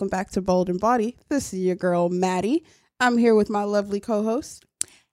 welcome back to Bold and Bawdy. This is your girl, Maddie. I'm here with my lovely co-host.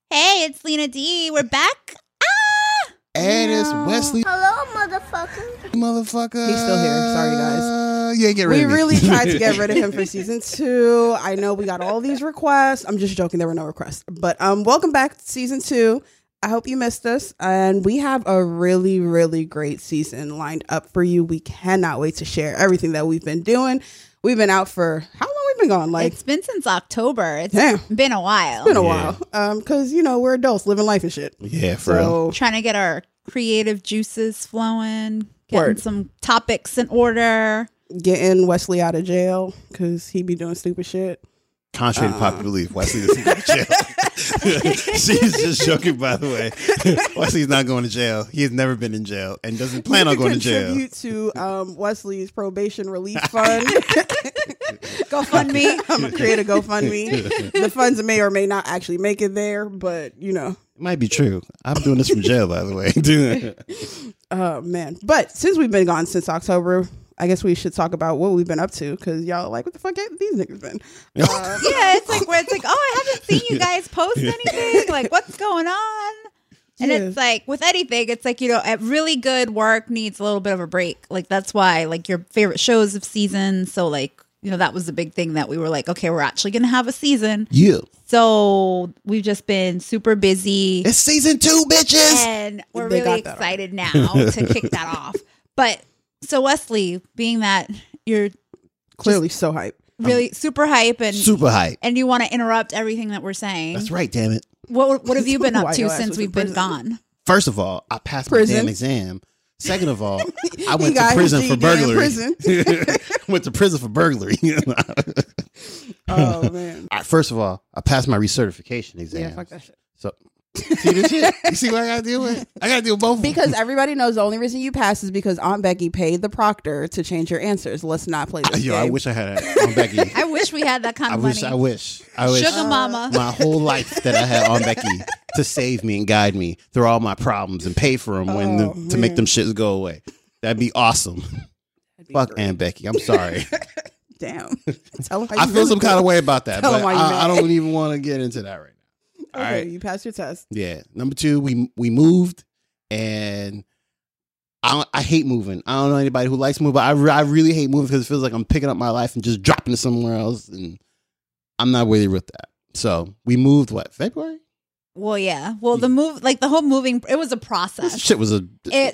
Hey, it's Lena D. We're back. Ah! And it's Wesley. Hello, motherfucker. He's still here. Sorry, guys. You ain't get rid of me. We really tried to get rid of him for season 2. I know we got all these requests. I'm just joking. There were no requests. But welcome back to season 2. I hope you missed us, and we have a really, really great season lined up for you. We cannot wait to share everything that we've been doing. We've been out for how long? We've been gone. Like, it's been since October. It's been a while. It's been a while. Because you know, we're adults living life and shit. Yeah, for real. Trying to get our creative juices flowing, getting some topics in order, getting Wesley out of jail because he be doing stupid shit. Contrary to popular belief, Wesley doesn't go to jail. She's just joking, by the way. Wesley's not going to jail. He has never been in jail and doesn't plan on going to jail. You contribute to Wesley's probation relief fund. GoFundMe. I'm going to create a GoFundMe. The funds may or may not actually make it there, but, you know. It might be true. I'm doing this from jail, by the way. Oh, man. But since we've been gone since October, I guess we should talk about what we've been up to, because y'all are like, what the fuck have these niggas been? Yeah, it's like, where it's like, oh, I haven't seen you guys post anything. Like, what's going on? And it's like, with anything, it's like, you know, really good work needs a little bit of a break. Like, that's why, like, your favorite shows of season. So, like, you know, that was the big thing that we were like, okay, we're actually going to have a season. Yeah. So we've just been super busy. It's season 2, bitches. And we're really excited now to kick that off. But so Wesley, being that you're clearly so hype, really super hype, and you want to interrupt everything that we're saying. That's right, damn it. What have you been up to since we've been gone? First of all, I passed my damn exam. Second of all, I went to prison for burglary. Oh man! First of all, I passed my recertification exam. Yeah, fuck that shit. So. See this shit? You see what I gotta deal with? I gotta deal with both of them. Because everybody knows the only reason you pass is because Aunt Becky paid the proctor to change your answers. Let's not play this game. I wish I had Aunt Becky. I wish we had that kind of money. I wish. Sugar mama. My whole life that I had Aunt Becky to save me and guide me through all my problems and pay for them to make them shits go away. That'd be awesome. That'd be great. Aunt Becky. I'm sorry. Damn. Tell her how you kind of way about that, but I don't even want to get into that right now. Okay, all right. You passed your test. Yeah. Number 2, we moved, and I hate moving. I don't know anybody who likes moving, but I really hate moving because it feels like I'm picking up my life and just dropping it somewhere else, and I'm not really with that. So we moved, what, February? Well, yeah. Well, the move, like the whole moving, it was a process. This shit was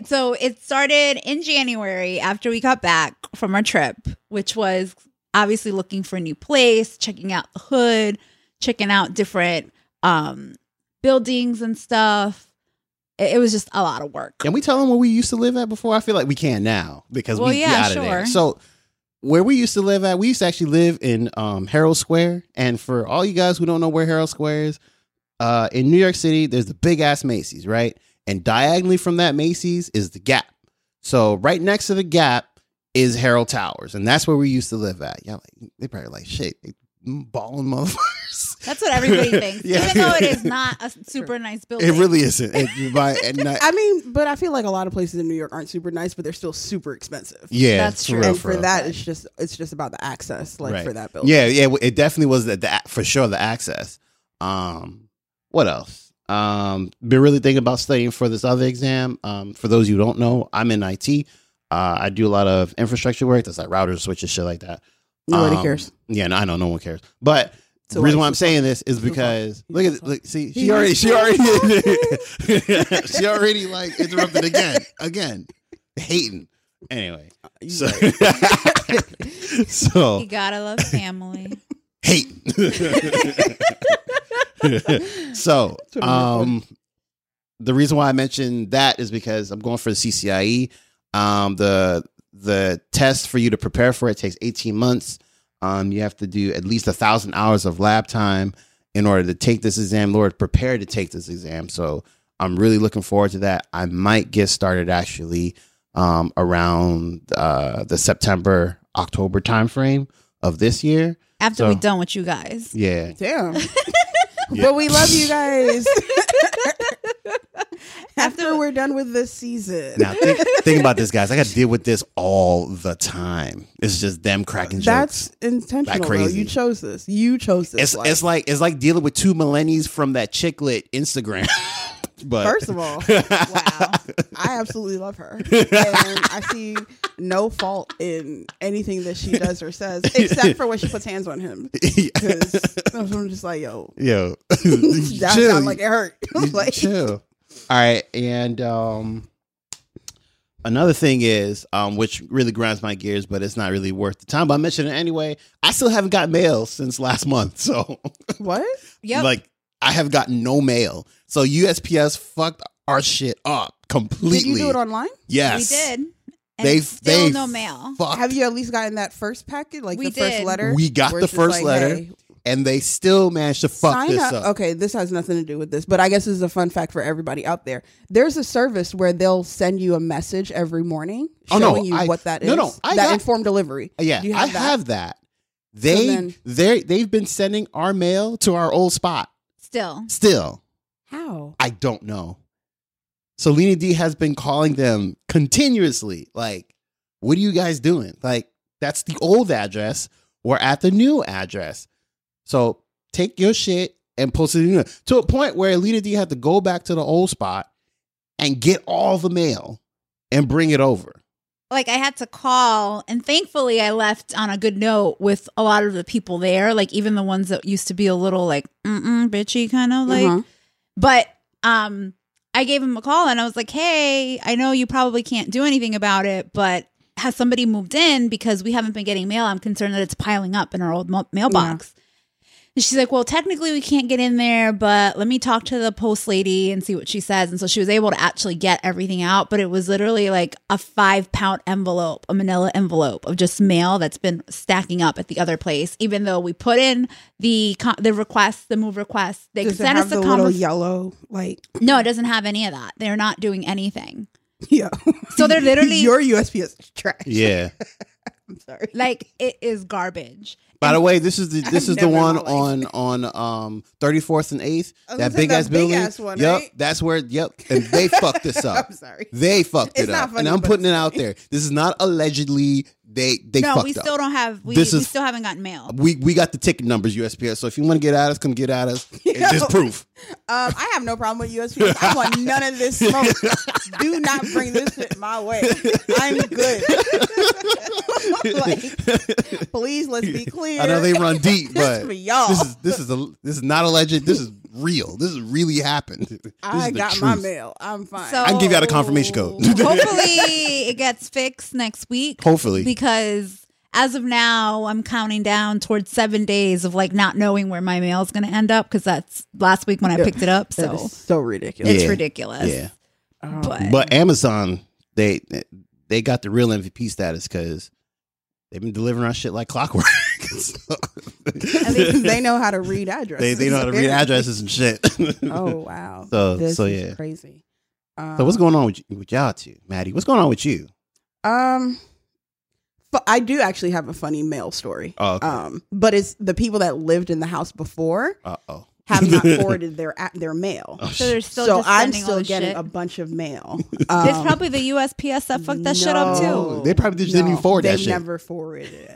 so it started in January after we got back from our trip, which was obviously looking for a new place, checking out the hood, checking out different buildings and stuff. It was just a lot of work. Can we tell them where we used to live at before? I feel like we can now because we're out of there. So where we used to live at, we used to actually live in Herald Square. And for all you guys who don't know where Herald Square is, in New York City, there's the big ass Macy's, right? And diagonally from that Macy's is the Gap. So right next to the Gap is Herald Towers. And that's where we used to live at. Yeah, like, they probably like, shit, balling motherfuckers. That's what everybody thinks. Even though it is not a super nice building. It really isn't. I mean, but I feel like a lot of places in New York aren't super nice, but they're still super expensive. Yeah, that's true. And for that, it's just about the access, like for that building. Yeah, yeah. It definitely was for sure the access. What else? Been really thinking about studying for this other exam. For those who don't know, I'm in IT. I do a lot of infrastructure work. That's like routers, switches, shit like that. Nobody cares. Yeah, I know no one cares. But the reason why I'm saying this is because she already like interrupted again, hating. Anyway, so you gotta love family. Hating. So, the reason why I mentioned that is because I'm going for the CCIE. The test for you to prepare for it takes 18 months. You have to do at least 1,000 hours of lab time in order to take this exam. Lord, prepare to take this exam. So I'm really looking forward to that. I might get started actually around the September, October timeframe of this year. After we're done with you guys. Yeah. Damn. Yeah. But we love you guys. after we're done with this season. Now, think about this, guys. I got to deal with this all the time. It's just them cracking jokes. That's intentional. Like crazy. Though. You chose this. It's like dealing with two millennials from that chicklet Instagram. But first of all, wow, I absolutely love her, and I see no fault in anything that she does or says, except for when she puts hands on him. Because I'm just like, yo, that sounds like it hurt. Like, chill. All right, and another thing is, which really grinds my gears, but it's not really worth the time. But I mentioned it anyway. I still haven't got mail since last month. So what? Yeah, like I have gotten no mail. So USPS fucked our shit up completely. Did you do it online? Yes, we did. And they no mail. Fucked. Have you at least gotten that first packet, like first letter? We got the first letter, hey, and they still managed to fuck this up. Okay, this has nothing to do with this, but I guess this is a fun fact for everybody out there. There's a service where they'll send you a message every morning showing you what that is, Informed Delivery. Yeah, I have that. They've been sending our mail to our old spot. Still. How? I don't know. So Lena D has been calling them continuously. Like, what are you guys doing? Like, that's the old address. We're at the new address. So take your shit and post it in. To a point where Lena D had to go back to the old spot and get all the mail and bring it over. Like, I had to call, and thankfully I left on a good note with a lot of the people there, like even the ones that used to be a little like bitchy kind of like. Uh-huh. But I gave him a call and I was like, hey, I know you probably can't do anything about it, but has somebody moved in? Because we haven't been getting mail. I'm concerned that it's piling up in our old mailbox. Yeah. And she's like, well, technically we can't get in there, but let me talk to the post lady and see what she says. And so she was able to actually get everything out, but it was literally like a 5-pound envelope, a manila envelope of just mail that's been stacking up at the other place. Even though we put in the move request, they sent us a little yellow, like, no, it doesn't have any of that. They're not doing anything. Yeah. So they're literally your USPS is trash. Yeah. I'm sorry. Like, it is garbage. By the way, this is the one on 34th and 8th. That big ass building. Ass one, yep, right? That's where. Yep, and they fucked this up. I'm sorry, they fucked it up, and I'm putting it out there. This is not allegedly. They fucked up. No, we still don't have. We still haven't gotten mail. We got the ticket numbers, USPS. So if you want to get at us, come get at us. It's just proof. I have no problem with USPS. I want none of this smoke. Do not bring this shit my way. I'm good. Like, please, let's be clear. I know they run deep, but this is not alleged. This is real. This really happened. I got my mail. I'm fine. So, I can give you out a confirmation code. Hopefully, it gets fixed next week. Hopefully, because as of now, I'm counting down towards 7 days of like not knowing where my mail is going to end up, because that's last week when I picked it up. So that is so ridiculous. It's ridiculous. Yeah, but Amazon they got the real MVP status because they've been delivering our shit like clockwork. So, they know how to read addresses. They know how to read addresses and shit. Oh, wow. So this is crazy. So what's going on with y'all two, Maddie? What's going on with you? I do actually have a funny mail story. Oh, okay. But it's the people that lived in the house before have not forwarded their mail. Oh, so I'm still getting a bunch of mail. It's probably the USPS that fucked that shit up too. They probably just didn't forward that shit. They never forwarded it.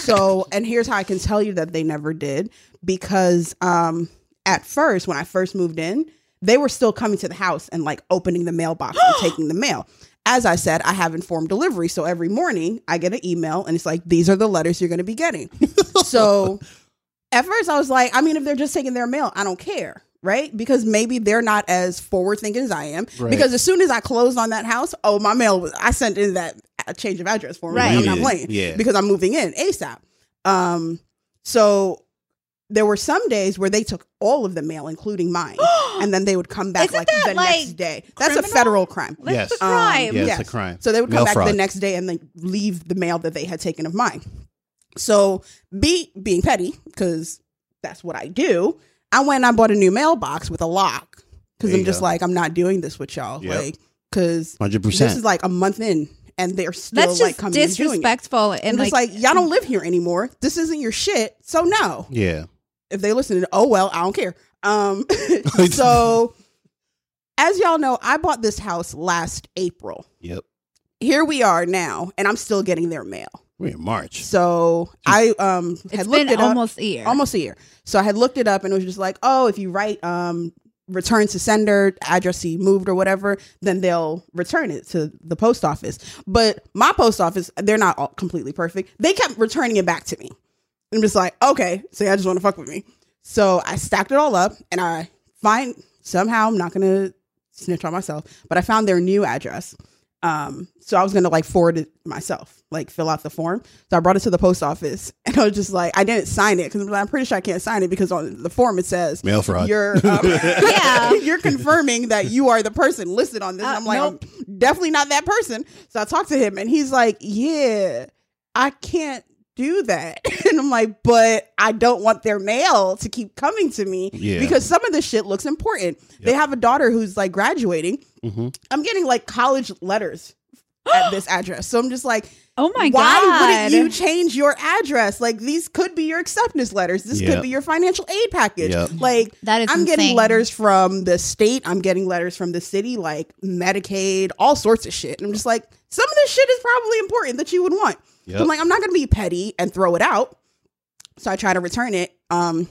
So, and here's how I can tell you that they never did, because at first, when I first moved in, they were still coming to the house and like opening the mailbox and taking the mail. As I said, I have Informed Delivery. So every morning I get an email and it's like, these are the letters you're going to be getting. So at first I was like, I mean, if they're just taking their mail, I don't care. Right? Because maybe they're not as forward thinking as I am. Right. Because as soon as I closed on that house, my mail was, I sent in that change of address form. Right. I'm not playing. Yeah. Because I'm moving in ASAP. So there were some days where they took all of the mail, including mine, and then they would come back the next day. That's a federal crime. Yes. It's a crime. Yes, it's a crime. So they would come back the next day and then leave the mail that they had taken of mine. So being petty, because that's what I do, I went and I bought a new mailbox with a lock, because I'm just like, I'm not doing this with y'all. Yep. Like, because this is like a month in and they're still like coming and doing it. That's disrespectful. And it's like, y'all don't live here anymore. This isn't your shit. So no. Yeah. If they listen to, I don't care. So as y'all know, I bought this house last April. Yep. Here we are now, and I'm still getting their mail. We're in March. So I had looked it up. It's been almost a year. Almost a year. So I had looked it up, and it was just like, oh, if you write return to sender, address he moved or whatever, then they'll return it to the post office. But my post office, they're not all completely perfect. They kept returning it back to me. I'm just like, okay, so y'all just want to fuck with me. So I stacked it all up, and I find, somehow, I'm not going to snitch on myself, but I found their new address. So I was going to like forward it myself, like fill out the form. So I brought it to the post office, and I was just like, I didn't sign it because I'm pretty sure I can't sign it because on the form it says mail fraud. You're, yeah, you're confirming that you are the person listed on this. I'm like, nope. I'm definitely not that person. So I talked to him, and he's like, yeah, I can't do that. And I'm like, but I don't want their mail to keep coming to me because some of this shit looks important. Yep. They have a daughter who's like graduating. Mm-hmm. I'm getting like college letters at this address. So I'm just like, oh my God, why wouldn't you change your address? Like, these could be your acceptance letters. This could be your financial aid package. Yep. Like, that is I'm insane. Getting letters from the state. I'm getting letters from the city, like Medicaid, all sorts of shit. And I'm just like, some of this shit is probably important that you would want. Yep. So I'm like, I'm not going to be petty and throw it out. So I try to return it. Well,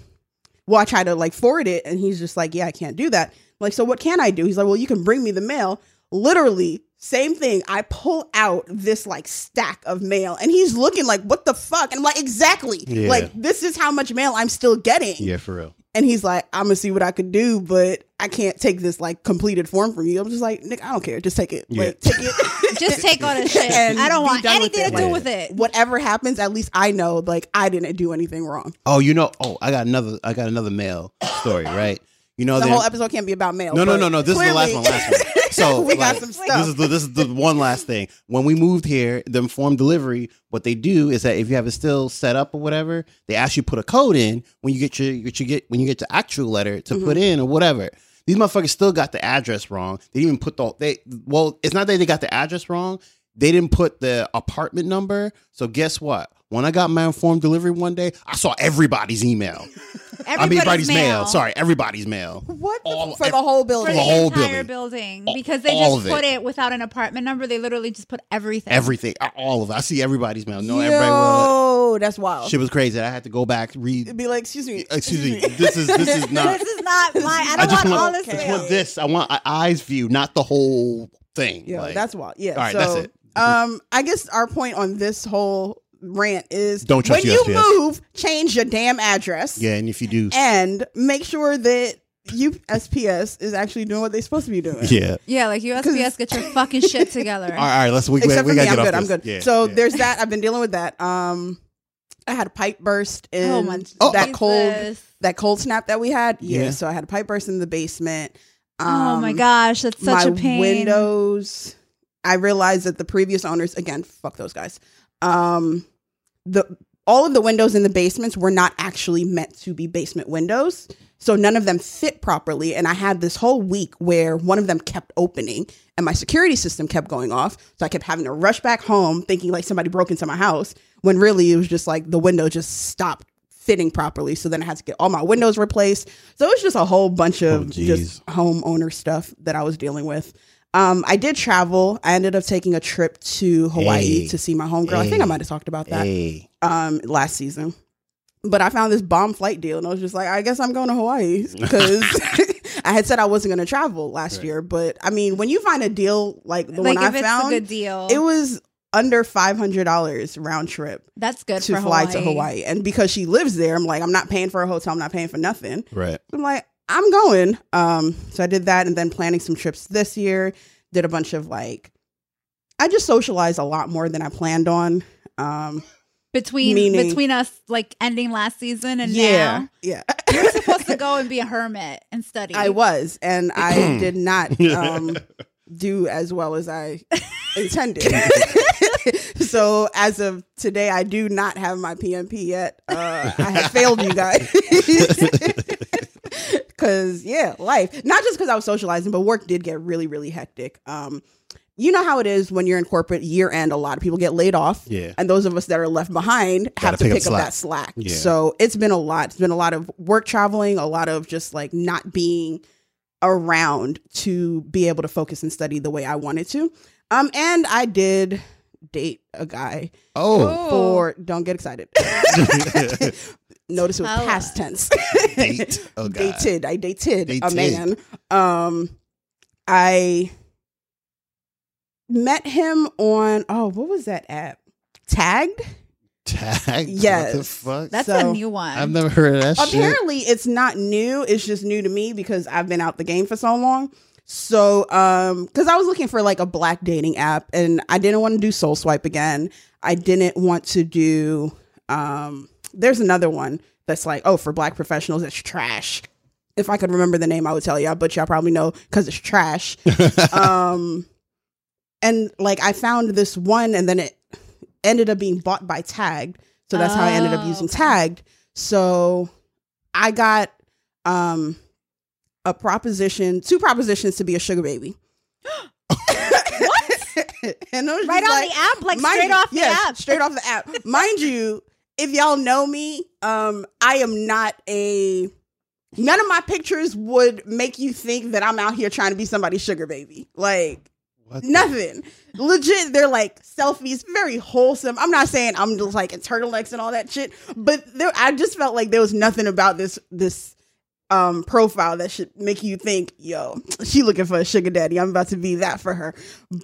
I try to like forward it. And he's just like, yeah, I can't do that. I'm like, so what can I do? He's like, well, you can bring me the mail. Literally, same thing. I pull out this like stack of mail, and he's looking like, what the fuck? And I'm like, exactly. Yeah. Like, this is how much mail I'm still getting. Yeah, for real. And he's like, I'm going to see what I could do, but I can't take this like completed form from you. I'm just like, Nick, I don't care. Just take it. Yeah. Like, take it. Just take all this shit. I don't want anything to do with it. Whatever happens, at least I know like I didn't do anything wrong. Oh, you know, I got another mail story, right? You know, the whole episode can't be about mail. No. This clearly is the last one. So we got some stuff. This is the one last thing. When we moved here, the Informed Delivery, what they do is that if you have it still set up or whatever, they ask you to put a code in when you get the actual letter to put in or whatever. These motherfuckers still got the address wrong. They even put it's not that they got the address wrong. They didn't put the apartment number. So guess what? When I got my Informed Delivery one day, I saw everybody's email. Everybody's mail. Sorry, everybody's mail. What? For the whole building? For the whole entire building. Because they just put it without an apartment number. They literally just put everything. Everything. All of it. I see everybody's mail. No, everybody. Oh, that's wild. Shit was crazy. I had to go back, read. It'd be like, excuse me. This is not. This is not my. I just want this. I want an eyes view, not the whole thing. Yeah, like, that's wild. Yeah. All right, so, that's it. I guess our point on this whole rant is, don't trust when USPS. You move, change your damn address. Yeah, and if you do, and make sure that USPS is actually doing what they're supposed to be doing. Yeah, yeah, like USPS, get your fucking shit together. All right, let's. We gotta get off this. I'm good. Yeah, There's that. I've been dealing with that. I had a pipe burst in that cold snap that we had. Yeah. So I had a pipe burst in the basement. Oh my gosh, that's such a pain. My windows. I realized that the previous owners, again, fuck those guys. All of the windows in the basements were not actually meant to be basement windows. So none of them fit properly. And I had this whole week where one of them kept opening and my security system kept going off. So I kept having to rush back home thinking like somebody broke into my house, when really it was just like the window just stopped fitting properly. So then I had to get all my windows replaced. So it was just a whole bunch of just homeowner stuff that I was dealing with. I did travel. I ended up taking a trip to Hawaii to see my homegirl. I think I might have talked about that last season. But I found this bomb flight deal, and I was just like, I guess I'm going to Hawaii, because I had said I wasn't going to travel last year. But I mean, when you find a deal like the one I found, it's a good deal. It was under $500 round trip. That's good to fly to Hawaii. And because she lives there, I'm like, I'm not paying for a hotel. I'm not paying for nothing. Right. I'm like, I'm going. So I did that, and then planning some trips this year. Did a bunch of I just socialized a lot more than I planned on. Between us, like ending last season and now. Yeah. You were supposed to go and be a hermit and study. I was, and I did not do as well as I intended. So as of today, I do not have my PMP yet. I have failed you guys. Because, life. Not just because I was socializing, but work did get really, really hectic. You know how it is when you're in corporate year end. A lot of people get laid off. Yeah. And those of us that are left behind have to pick up that slack. Yeah. So it's been a lot. It's been a lot of work traveling, a lot of just like not being around to be able to focus and study the way I wanted to. And I did date a guy. Oh, for, don't get excited. Notice it was past tense. Date a guy. Dated. I dated a man. I met him on, what was that app? Tagged? Tagged? Yes. What the fuck? That's a new one. I've never heard of that shit. Apparently, it's not new. It's just new to me because I've been out the game for so long. So, because I was looking for like a black dating app and I didn't want to do Soul Swipe again. I didn't want to do, there's another one that's like, for black professionals, it's trash. If I could remember the name, I would tell y'all, but y'all probably know because it's trash. And like I found this one and then it ended up being bought by Tagged. So that's how I ended up using Tagged. So I got two propositions to be a sugar baby. What? And I was right on the app, like straight off the app. Straight off the app. Mind you, if y'all know me, I am not a... None of my pictures would make you think that I'm out here trying to be somebody's sugar baby. Like, nothing. Legit, they're like selfies, very wholesome. I'm not saying I'm just like in turtlenecks and all that shit, but there, I just felt like there was nothing about this profile that should make you think, yo, she looking for a sugar daddy. I'm about to be that for her.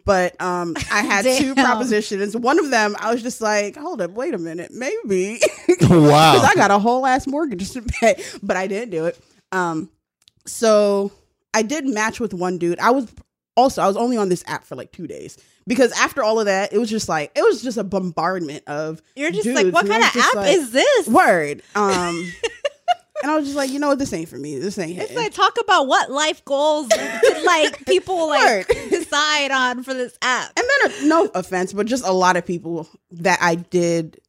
But I had two propositions. One of them, I was just like, hold up, wait a minute, maybe. Wow. Because I got a whole ass mortgage to pay, but I didn't do it. So I did match with one dude. I was only on this app for like 2 days because after all of that, it was just a bombardment of you're just dudes. Like, what kind of app is this? Word. And I was just like, you know what, this ain't for me. This ain't hitting. It's like, talk about what life goals like people like decide on for this app. And then, no offense, but just a lot of people that I did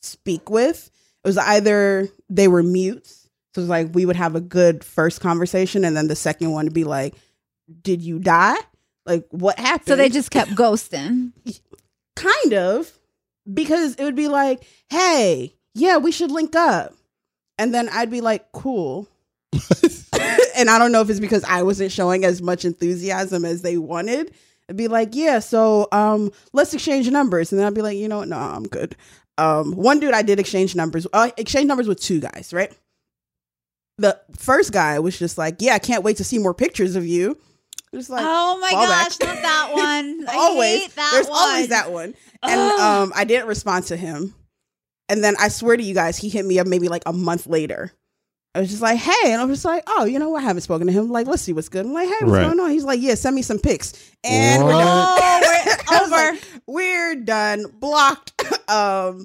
speak with, it was either they were mutes, so it was like we would have a good first conversation, and then the second one would be like, "Did you die? Like, what happened?" So they just kept ghosting, kind of, because it would be like, "Hey, yeah, we should link up." And then I'd be like, cool. And I don't know if it's because I wasn't showing as much enthusiasm as they wanted. I'd be like, yeah, so let's exchange numbers. And then I'd be like, you know what? No, I'm good. One dude I did exchange numbers with two guys, right? The first guy was just like, yeah, I can't wait to see more pictures of you. Just like, oh my gosh, not that one. Always. I hate that There's one. Always that one. And I didn't respond to him. And then I swear to you guys, he hit me up maybe like a month later. I was just like, hey. And I was just like, oh, you know what? I haven't spoken to him. Like, let's see what's good. I'm like, hey, what's going on? He's like, yeah, send me some pics. And we're done. We're over. Like, we're done. Blocked. Not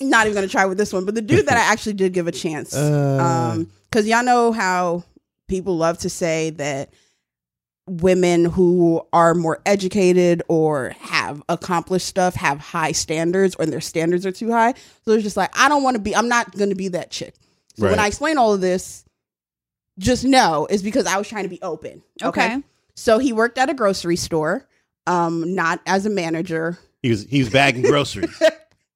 even going to try with this one. But the dude that I actually did give a chance. Because y'all know how people love to say that women who are more educated or have accomplished stuff have high standards, or their standards are too high. So it's just like, I'm not going to be that chick. So when I explain all of this, just know it's because I was trying to be open. Okay. So he worked at a grocery store, not as a manager. He was bagging groceries.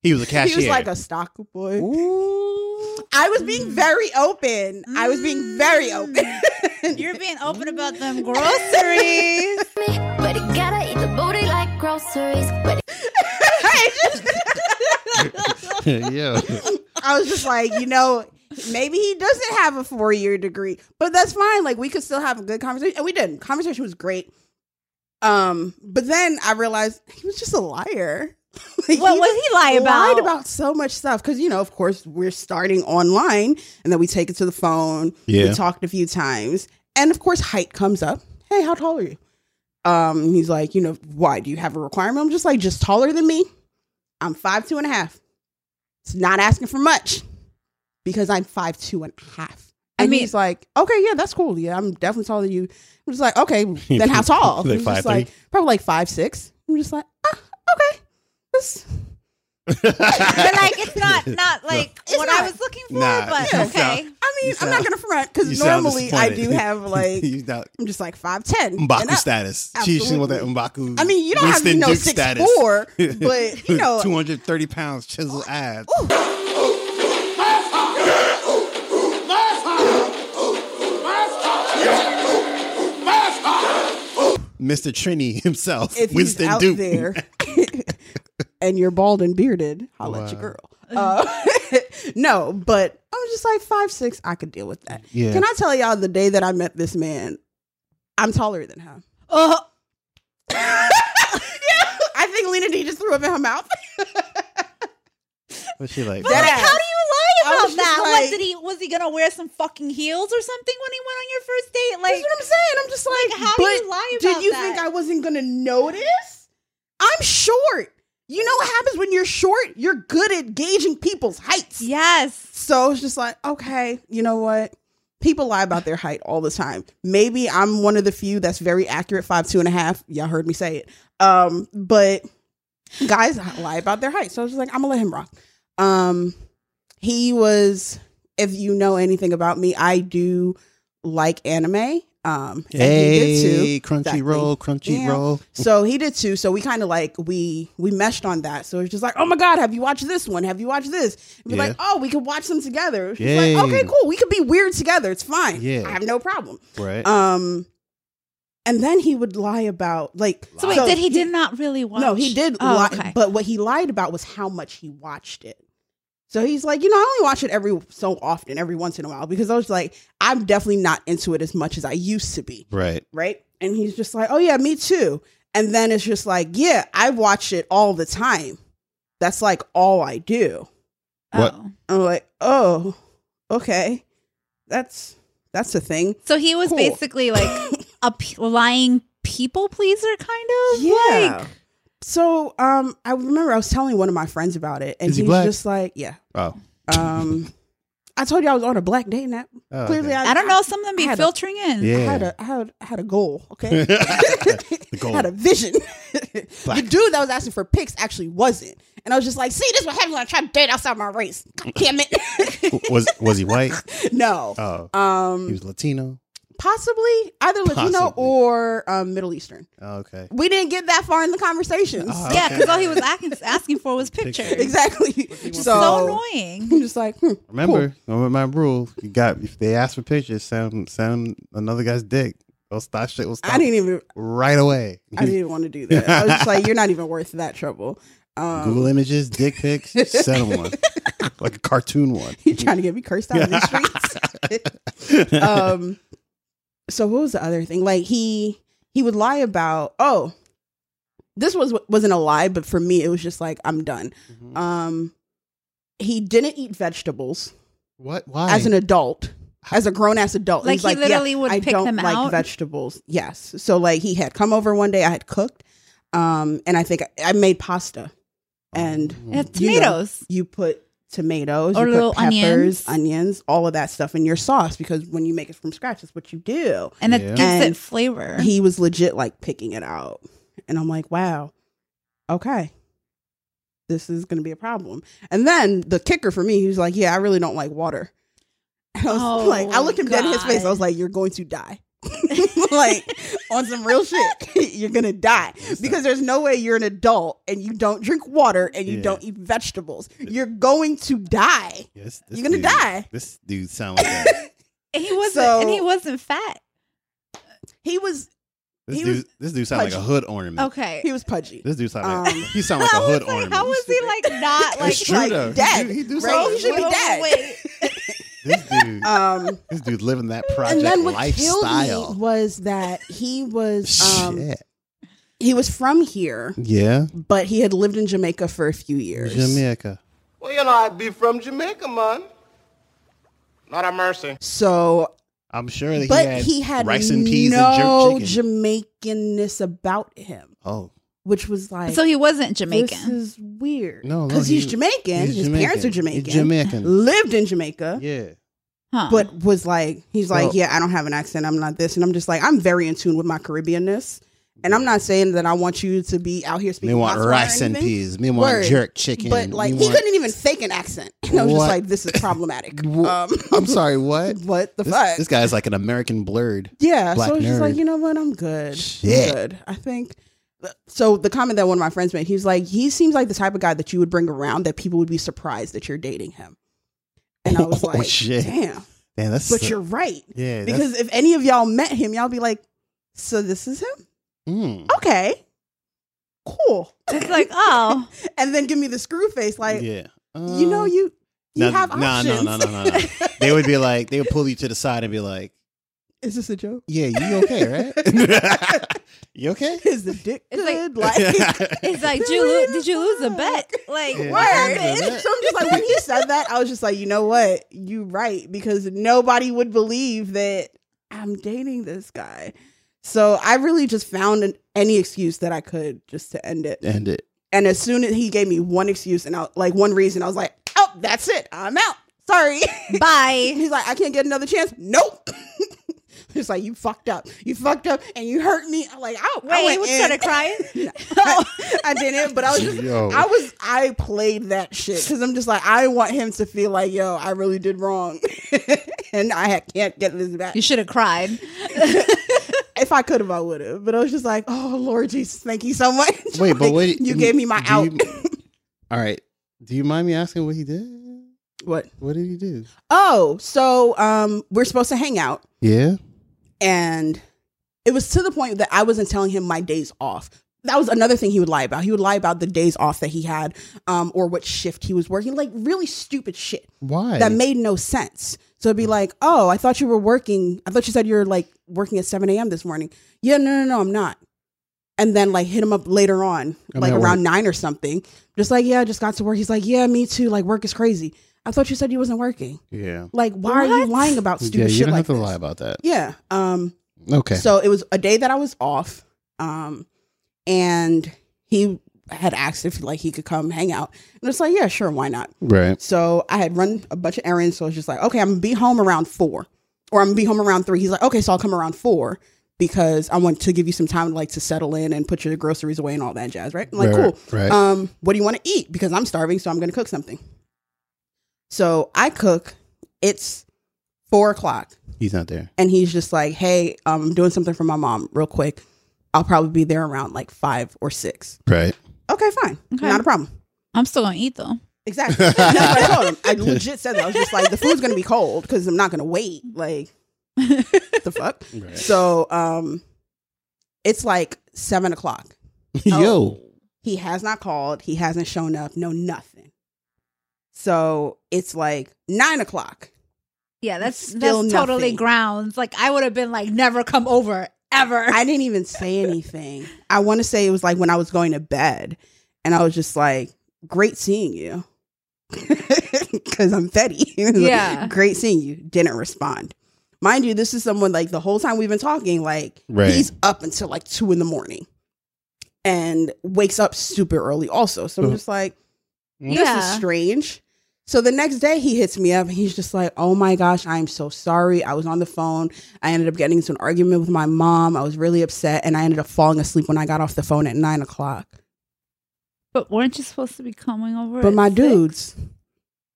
He was a cashier. He was like a stock boy. Ooh. I was being very open. I was being very open. You're being open about them groceries. But he gotta eat the booty like groceries. I was just like, you know, maybe he doesn't have a 4-year degree, but that's fine. Like, we could still have a good conversation. And we didn't. Conversation was great. But then I realized he was just a liar. Like, what was he lying about? He lied about so much stuff because, you know, of course, we're starting online and then we take it to the phone. Yeah. We talked a few times. And of course, height comes up. Hey, how tall are you? He's like, you know, why? Do you have a requirement? I'm just like, just taller than me. I'm 5'2.5". It's not asking for much because I'm 5'2.5". And he's like, okay, yeah, that's cool. Yeah, I'm definitely taller than you. I'm just like, okay, then how tall? Like, just like, probably like 5'6". I'm just like, okay. But like, it's not like what I was looking for, but okay. I mean, I'm not gonna front because normally I do have like I'm just like 5'10". Mbaku status. She want that Mbaku. I mean, you don't have to know 6'4", but you know, 230 pounds, chiseled abs. Mr. Trini himself, if Winston he's out Duke. There, and you're bald and bearded, holla at your girl. No, but I was just like 5'6", I could deal with that. Yeah. Can I tell y'all the day that I met this man? I'm taller than him. Yeah, I think Lena D just threw up in her mouth. What's she like? But like, how do you lie about that? Like, was he gonna wear some fucking heels or something when he went on your first date? Like, that's what I'm saying. I'm just like how do you lie about that? Did you think I wasn't gonna notice? I'm short. You know what happens when you're short? You're good at gauging people's heights. Yes. So it's just like, okay, you know what? People lie about their height all the time. Maybe I'm one of the few that's very accurate, 5'2.5". Y'all heard me say it. But guys lie about their height. So I was just like, I'm gonna let him rock. He was, if you know anything about me, I do like anime. Hey, and he did too. Crunchyroll. So he did too. So we kind of like we meshed on that. So it's just like, oh my god, have you watched this one? Have you watched this? And we're like, oh, we could watch them together. It's like, okay, cool. We could be weird together. It's fine. Yeah, I have no problem. Right. And then he would lie about like. So wait, did he did not really watch? No, he did. Oh, okay. But what he lied about was how much he watched it. So he's like, you know, I only watch it every once in a while, because I was like, I'm definitely not into it as much as I used to be. Right. Right. And he's just like, oh, yeah, me too. And then it's just like, yeah, I watch it all the time. That's like all I do. What? I'm like, oh, OK, that's a thing. So he was basically like a lying people pleaser, kind of. Yeah. Like, so I remember I was telling one of my friends about it, and he's black? Just like, yeah. Oh. I told you I was on a black date and that clearly I don't know, some of them be filtering in. Yeah. I had a goal, okay? The goal. I had a vision. The dude that was asking for pics actually wasn't. And I was just like, see, this is what happens when I try to date outside my race. God damn it. was he white? No. Oh. He was Latino. Possibly either Latino or Middle Eastern. Oh, okay. We didn't get that far in the conversations. Oh, okay. Yeah, because all he was asking for was pictures. Exactly. So annoying. I'm just like, remember my rule. You got, if they ask for pictures, sound another guy's dick. Shit will stop. I didn't even right away. I didn't want to do that. I was just like, you're not even worth that trouble. Google images, dick pics, send them one. Like a cartoon one. You're trying to get me cursed out in the streets. So what was the other thing? Like he would lie about, oh, this wasn't a lie, but for me it was just like, I'm done. Mm-hmm. He didn't eat vegetables. What? Why? As an adult, as a grown ass adult, like he literally would pick them out. I don't like vegetables. Yes. So like he had come over one day, I had cooked, and I think I made pasta, and tomatoes. You put tomatoes, or you put peppers, onions, all of that stuff in your sauce, because when you make it from scratch, that's what you do, and it gives it flavor. He was legit like picking it out, and I'm like, wow, okay, this is gonna be a problem. And then the kicker for me, he was like, yeah, I really don't like water. And I was like, I looked him dead in his face. I was like, you're going to die. Like, on some real shit, you're gonna die, because there's no way you're an adult and you don't drink water and you don't eat vegetables. You're going to die. Yes, you're gonna die. This dude sounds like that. He wasn't fat. This dude sounded like a hood ornament. Okay. He was pudgy. This dude sounded like a hood ornament. How was he like not like dead? He should be dead. This dude living that project lifestyle. And then what killed me was that he was he was from here, but he had lived in Jamaica for a few years. Jamaica. Well, you know, I'd be from Jamaica, man. Not a mercy. So I'm sure that he had rice and peas and jerk chicken. No Jamaicanness about him. Oh. Which was like, so he wasn't Jamaican. This is weird. No, because he's Jamaican. His parents are Jamaican. He's Jamaican. Lived in Jamaica. Yeah. Huh. But was like, he's like, yeah, I don't have an accent. I'm not this. And I'm just like, I'm very in tune with my Caribbeanness. And I'm not saying that I want you to be out here speaking. Me want rice and peas. Me want jerk chicken. But like, he couldn't even fake an accent. And I was just like, this is problematic. I'm sorry, what? What the fuck? This guy's like an American blurred. Yeah. Black so it's just like, you know what? I'm good. Shit. I'm good. I think. So the comment that one of my friends made, he's like, he seems like the type of guy that you would bring around that people would be surprised that you're dating him. And I was like, shit. Damn, that's you're right. Yeah, because if any of y'all met him, y'all be like, so this is him? Okay. Cool. It's like, oh. And then give me the screw face. Like, yeah. You know, you have options. No. They would be like, they would pull you to the side and be like, is this a joke? Yeah, you okay, right? You okay? Is the dick good? Like, did you lose a bet? Like, what happened? So I'm just like, when he said that, I was just like, you know what? You right. Because nobody would believe that I'm dating this guy. So I really just found any excuse that I could just to end it. And as soon as he gave me one excuse and one reason, I was like, oh, that's it. I'm out. Sorry. Bye. He's like, I can't get another chance. Nope. Just like, you fucked up. You fucked up and you hurt me. I'm like, oh, wait, you started crying? No, I didn't, but I was just, I played that shit because I'm just like, I want him to feel like, yo, I really did wrong and I can't get this back. You should have cried. If I could have, I would have. But I was just like, oh, Lord Jesus, thank you so much. Wait, like, but wait. You gave me my out. All right. Do you mind me asking what he did? What did he do? Oh, so we're supposed to hang out. Yeah. And it was to the point that I wasn't telling him my days off. That was another thing he would lie about. He would lie about the days off that he had or what shift he was working. Like, really stupid shit. Why? That made no sense. So it'd be like, oh, I thought you were working. I thought you said you were, working at 7 a.m. this morning. Yeah, no, I'm not. And then, hit him up later on, around 9 or something. Just like, yeah, I just got to work. He's like, yeah, me too. Like, work is crazy. I thought you said you wasn't working. Yeah. Like, why are you lying about stupid shit? Yeah, you don't have to lie about that. Yeah. Okay. So it was a day that I was off, and he had asked if he could come hang out, and it's like, yeah, sure, why not? Right. So I had run a bunch of errands, so I was just like, okay, I'm gonna be home around 4, or I'm gonna be home around 3. He's like, okay, so I'll come around 4 because I want to give you some time, to settle in and put your groceries away and all that jazz, right? I'm like, cool. Right. What do you want to eat? Because I'm starving, so I'm gonna cook something. So I cook. It's 4 o'clock. He's not there. And he's just like, hey, I'm doing something for my mom real quick. I'll probably be there around 5 or 6. Right. Okay, fine. Okay. Not a problem. I'm still going to eat though. Exactly. That's what I told him. I legit said that. I was just like, the food's going to be cold because I'm not going to wait. Like, what the fuck? Right. So it's 7 o'clock. Yo. He has not called. He hasn't shown up. No, nothing. So it's 9 o'clock. Yeah, that's totally grounds. Like, I would have been like, never come over, ever. I didn't even say anything. I want to say it was when I was going to bed. And I was just like, great seeing you. Because I'm petty. Yeah. Great seeing you. Didn't respond. Mind you, this is someone the whole time we've been talking, he's up until 2 in the morning. And wakes up super early also. So I'm just like, this is strange. So the next day he hits me up and he's just like, oh my gosh, I'm so sorry. I was on the phone. I ended up getting into an argument with my mom. I was really upset and I ended up falling asleep when I got off the phone at 9 o'clock. But weren't you supposed to be coming over? But my 6? Dudes,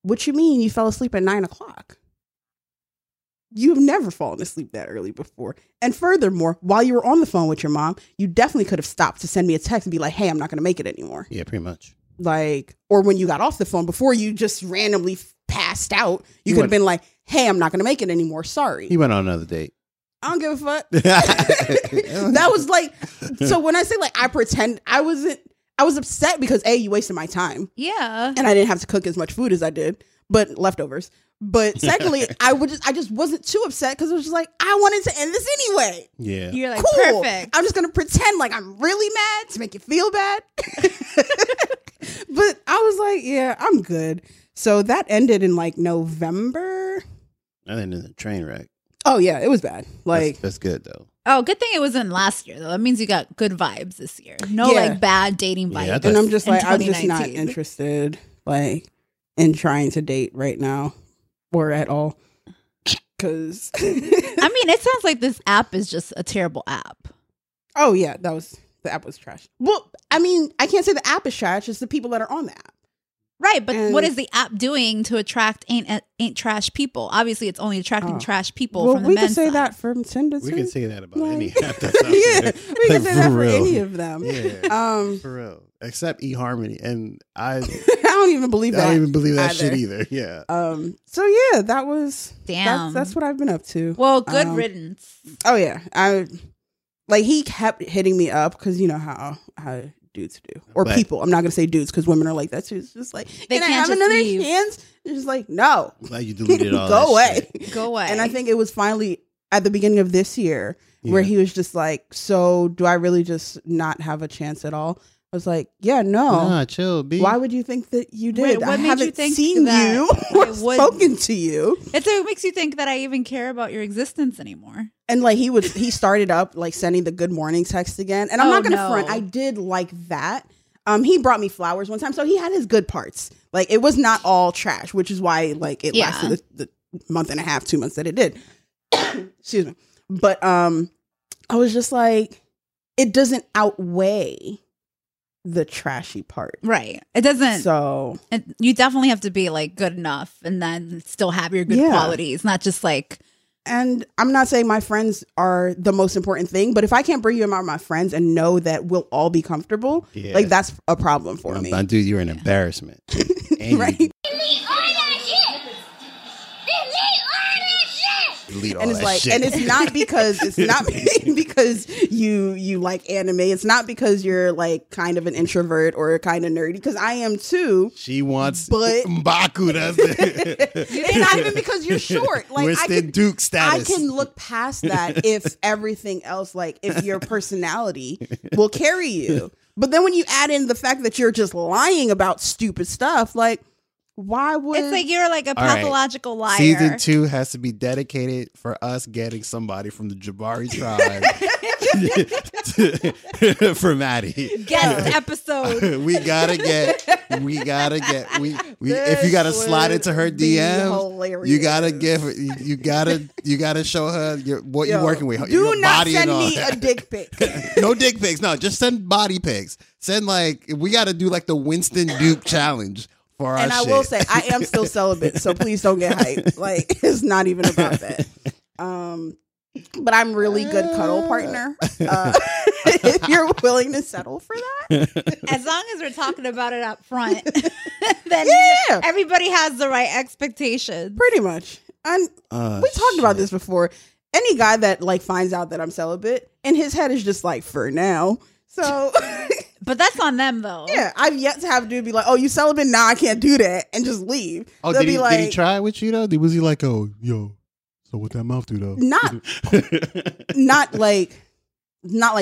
what you mean you fell asleep at 9 o'clock? You've never fallen asleep that early before. And furthermore, while you were on the phone with your mom, you definitely could have stopped to send me a text and be like, hey, I'm not going to make it anymore. Yeah, pretty much. Or when you got off the phone before you just randomly passed out, you could have been like, hey, I'm not going to make it anymore. Sorry. He went on another date. I don't give a fuck. That was so when I say I pretend I was upset because A, you wasted my time. Yeah. And I didn't have to cook as much food as I did, but leftovers. But secondly, I just wasn't too upset because it was just like, I wanted to end this anyway. Yeah. You're like, cool. Perfect. I'm just going to pretend like I'm really mad to make you feel bad. But I was like, yeah, I'm good. So that ended in November. That ended in a train wreck. Oh, yeah, it was bad. That's good, though. Oh, good thing it wasn't last year, though. That means you got good vibes this year. No, bad dating vibes. Yeah, and I'm just I'm just not interested, in trying to date right now or at all. Because. I mean, it sounds like this app is just a terrible app. Oh, yeah, that was. The app was trash. Well, I mean, I can't say the app is trash. It's the people that are on the app. Right. But what is the app doing to attract ain't trash people? Obviously, it's only attracting trash people from the men's side. We can say that from Tinder. We can say that about any app. That's out yeah. There. We can say that for any of them. Yeah. For real. Except eHarmony. And I don't even believe that. I don't even believe that shit either. Yeah. So, yeah, that was. Damn. That's what I've been up to. Well, good riddance. Oh, yeah. I. Like, he kept hitting me up because you know how dudes do, or but, people. I'm not gonna say dudes because women are like that too. It's just like, they can't have just another leave. Chance. It's just like, no, glad you deleted all go away, shit. Go away. And I think it was finally at the beginning of this year where he was just like, so do I really just not have a chance at all? I was like, yeah, no, nah, chill, B. Why would you think that you did? Wait, what I made you think seen that you or spoken to you? It's what makes you think that I even care about your existence anymore. And like he started up like sending the good morning text again. And I'm not gonna front. I did like that. He brought me flowers one time, so he had his good parts. Like, it was not all trash, which is why like it lasted the month and a half, 2 months that it did. Excuse me. But I was just like, it doesn't outweigh the trashy part, right? It doesn't. So you definitely have to be like good enough, and then still have your good qualities, not just like. And I'm not saying my friends are the most important thing, but if I can't bring you among my friends and know that we'll all be comfortable, like, that's a problem for me. Dude, you're an embarrassment, right? And it's like, shit. And it's not because you like anime. It's not because you're like kind of an introvert or kind of nerdy. Because I am too. She wants, but Mbaku doesn't. It's not even because you're short. Like, Winston Duke status. I can look past that if everything else, like if your personality will carry you. But then when you add in the fact that you're just lying about stupid stuff, like. Why would it's like you're like a pathological liar? Season 2 has to be dedicated for us getting somebody from the Jabari tribe for Maddie. Guest episode. We gotta get if you gotta slide into her DM, you gotta show her what you're working with. Do not send me a dick pic. No dick pics. No, just send body pics. Send like, we gotta do like the Winston Duke challenge. And I will say, I am still celibate, so please don't get hyped. Like, it's not even about that. But I'm really good cuddle partner. If you're willing to settle for that. As long as we're talking about it up front, then everybody has the right expectations. Pretty much. And we talked about this before. Any guy that like finds out that I'm celibate, in his head is just like, for now. So... But that's on them, though. Yeah, I've yet to have a dude be like, "Oh, you celibate? Nah, I can't do that," and just leave. Oh, did he try it with you though? Was he like, "Oh, yo, so what that mouth do though?" Not like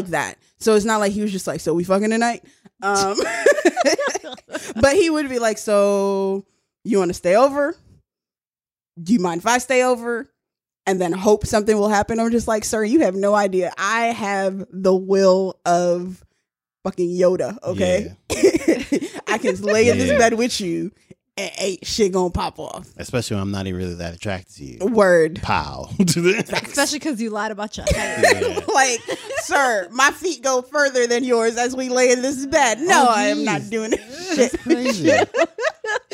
that. So it's not like he was just like, "So we fucking tonight." But he would be like, "So you want to stay over? Do you mind if I stay over?" And then hope something will happen. I'm just like, "Sir, you have no idea. I have the will of." Fucking Yoda, okay? Yeah. I can lay in this bed with you and ain't shit gonna pop off. Especially when I'm not even really that attracted to you. Word. Pow. Especially because you lied about your height. Yeah. Like, sir, my feet go further than yours as we lay in this bed. No, I am not doing this shit. That's crazy.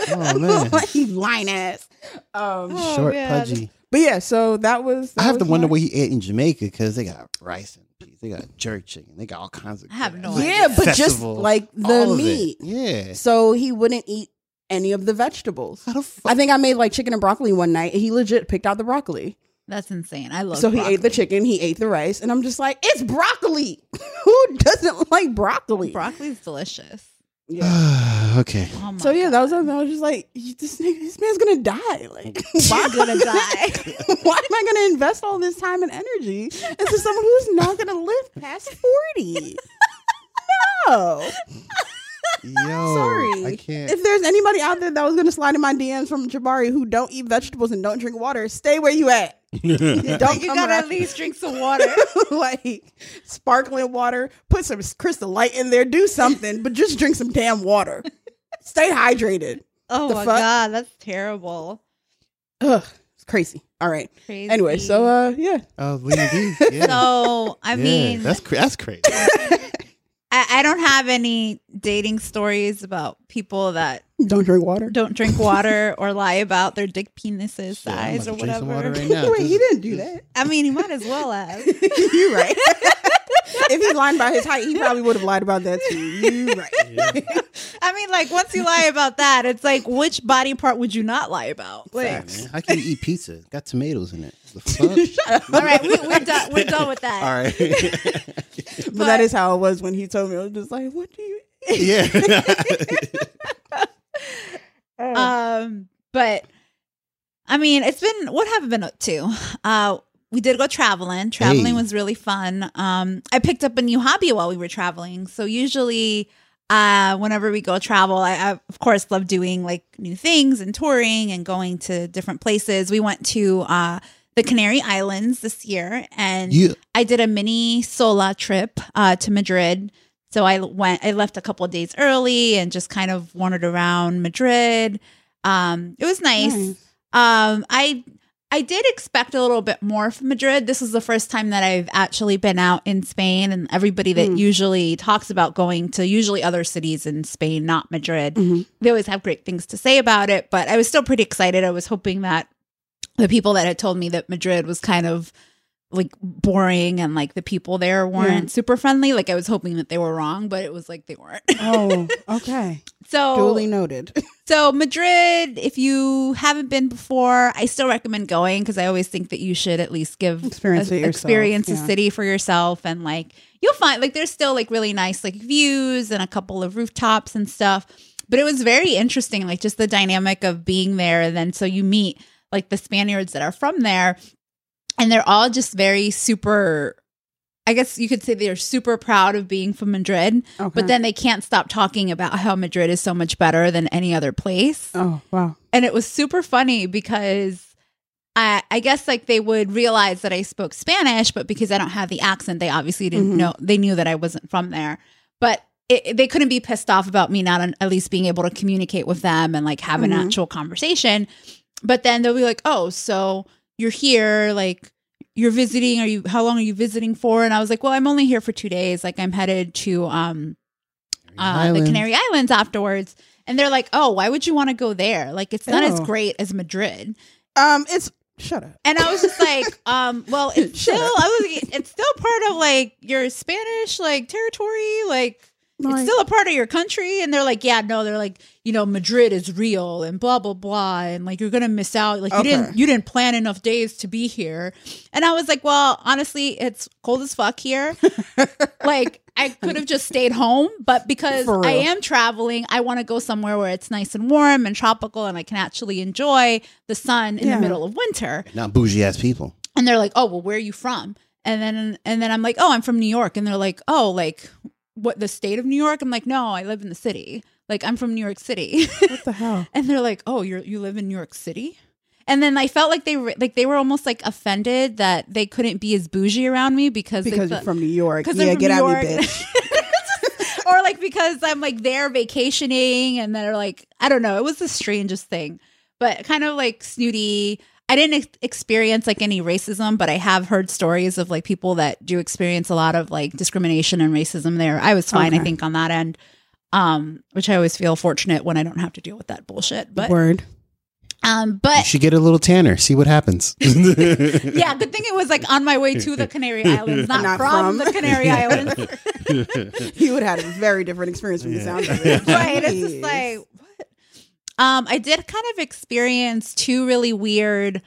Oh, man. You lying ass. Short, pudgy. But yeah, so that was... I have to wonder what he ate in Jamaica because they got rice and peas. They got jerk chicken. They got all kinds of... I have no idea. Yeah, but just like the meat. Yeah. So he wouldn't eat any of the vegetables. How the fuck? I think I made like chicken and broccoli one night and he legit picked out the broccoli. That's insane. I love broccoli. So he ate the chicken, he ate the rice, and I'm just like, it's broccoli! Who doesn't like broccoli? Broccoli's delicious. Yeah. Okay. Oh so yeah, that was something I was just like, this man's gonna die. Like, why gonna die? Why am I gonna invest all this time and energy into someone who's not gonna live past 40? No. Yo, sorry. I can't. If there's anybody out there that was gonna slide in my DMs from Jabari who don't eat vegetables and don't drink water, stay where you at. You gotta at least drink some water, like sparkling water. Put some Crystal Light in there. Do something, but just drink some damn water. Stay hydrated. Oh the my fuck? God, that's terrible. Ugh, it's crazy. All right. Crazy. Anyway, so yeah. Oh, Lena D. Yeah. So I mean, that's crazy. I don't have any dating stories about people that don't drink water or lie about their dick penises size or whatever. Right now, wait, he didn't do that. I mean, he might as well have. You're right. If he lied about his height, he probably would have lied about that too. You're right. Yeah. I mean, like, once you lie about that, it's like, which body part would you not lie about? Like, I can eat pizza. It's got tomatoes in it. The fuck? All right, we're done with that. All right. But that is how it was when he told me. I was just like, what do you eat? Yeah. But I mean, it's been, what have I been up to? We did go traveling. Traveling was really fun. I picked up a new hobby while we were traveling. So usually, whenever we go travel, I of course love doing like new things and touring and going to different places. We went to the Canary Islands this year, and I did a mini sola trip to Madrid. So I left a couple of days early and just kind of wandered around Madrid. It was nice. I did expect a little bit more from Madrid. This is the first time that I've actually been out in Spain, and everybody that usually talks about going to usually other cities in Spain, not Madrid, they always have great things to say about it, but I was still pretty excited. I was hoping that the people that had told me that Madrid was kind of like boring and like the people there weren't super friendly, like I was hoping that they were wrong, but it was like they weren't. Oh, okay. So duly noted. So Madrid, if you haven't been before, I still recommend going, because I always think that you should at least experience a city for yourself, and like you'll find like there's still like really nice like views and a couple of rooftops and stuff. But it was very interesting, like just the dynamic of being there, and then so you meet like the Spaniards that are from there. And they're all just very super, I guess you could say they're super proud of being from Madrid, but then they can't stop talking about how Madrid is so much better than any other place. Oh, wow. And it was super funny because I guess like they would realize that I spoke Spanish, but because I don't have the accent, they obviously didn't know, they knew that I wasn't from there. But they couldn't be pissed off about me not at least being able to communicate with them and like have an actual conversation. But then they'll be like, oh, so you're here, like you're visiting, how long are you visiting for? And I was like, well, I'm only here for 2 days. Like I'm headed to the Canary Islands afterwards. And they're like, oh, why would you want to go there? Like it's not as great as Madrid. It's shut up. And I was just like, well, it's it's still part of like your Spanish like territory, like it's still a part of your country. And they're like, yeah, no, they're like, you know, Madrid is real and blah, blah, blah. And like, you're going to miss out. Like you didn't plan enough days to be here. And I was like, well, honestly, it's cold as fuck here. Like I could have just stayed home, but because I am traveling, I want to go somewhere where it's nice and warm and tropical. And I can actually enjoy the sun in the middle of winter. Not bougie ass people. And they're like, oh, well, where are you from? And then I'm like, oh, I'm from New York. And they're like, oh, like what, the state of New York? I'm like, no, I live in the city. Like I'm from New York City. What the hell? And they're like, oh, you live in New York City? And then I felt like they were almost like offended that they couldn't be as bougie around me because you're from New York. Yeah, get out of me, bitch. Or like because I'm like there vacationing, and they're like, I don't know. It was the strangest thing, but kind of like snooty. I didn't experience like any racism, but I have heard stories of like people that do experience a lot of like discrimination and racism there. I was fine, I think, on that end, which I always feel fortunate when I don't have to deal with that bullshit. But but you should get a little tanner, see what happens. Yeah, good thing it was like on my way to the Canary Islands, not from the Canary Islands. You would have had a very different experience from the sound of it. Right? It's just like. I did kind of experience two really weird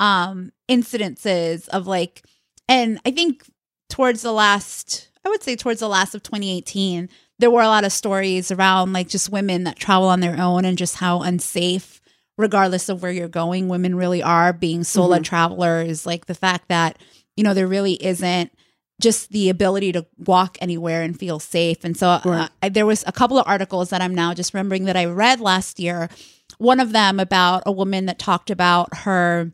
incidences of like, and I think towards the last of 2018, there were a lot of stories around like just women that travel on their own and just how unsafe, regardless of where you're going, women really are being solo travelers. Like the fact that, you know, there really isn't just the ability to walk anywhere and feel safe. And so there was a couple of articles that I'm now just remembering that I read last year. One of them about a woman that talked about her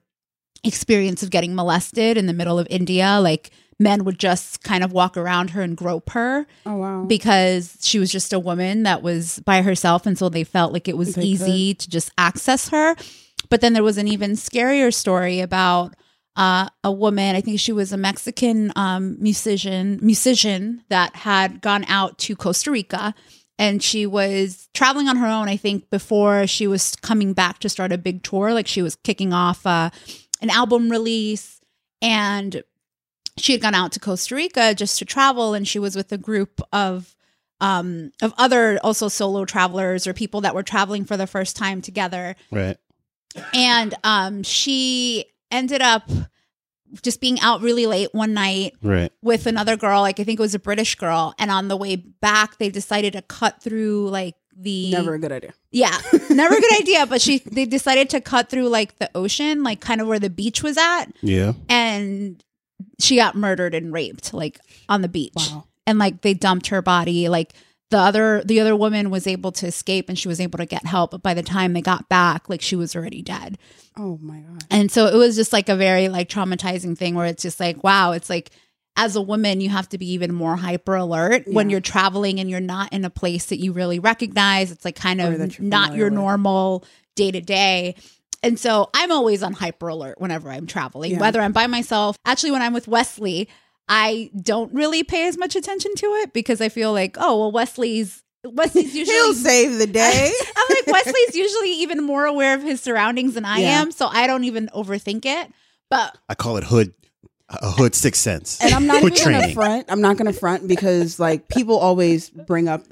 experience of getting molested in the middle of India. Like men would just kind of walk around her and grope her. Oh, wow. Because she was just a woman that was by herself. And so they felt like it was easy to just access her. But then there was an even scarier story about a woman, I think she was a Mexican musician that had gone out to Costa Rica, and she was traveling on her own, I think, before she was coming back to start a big tour. Like she was kicking off an album release, and she had gone out to Costa Rica just to travel, and she was with a group of of other also solo travelers or people that were traveling for the first time together. Right. And she ended up just being out really late one night with another girl. Like, I think it was a British girl. And on the way back, they decided to cut through like the... Never a good idea. Yeah. Never a good idea. But they decided to cut through like the ocean, like kind of where the beach was at. Yeah. And she got murdered and raped like on the beach. Wow. And like they dumped her body. Like the other woman was able to escape and she was able to get help. But by the time they got back, like she was already dead. Oh my God. And so it was just like a very like traumatizing thing where it's just like, wow, it's like as a woman, you have to be even more hyper alert when you're traveling and you're not in a place that you really recognize. It's like kind of not your normal day to day. And so I'm always on hyper alert whenever I'm traveling, whether I'm by myself. Actually, when I'm with Wesley, I don't really pay as much attention to it because I feel like, oh, well, Wesley's usually... He'll save the day. I'm like, Wesley's usually even more aware of his surroundings than I am, so I don't even overthink it. But I call it a hood sixth sense. And I'm not even going to front. I'm not going to front because like people always bring up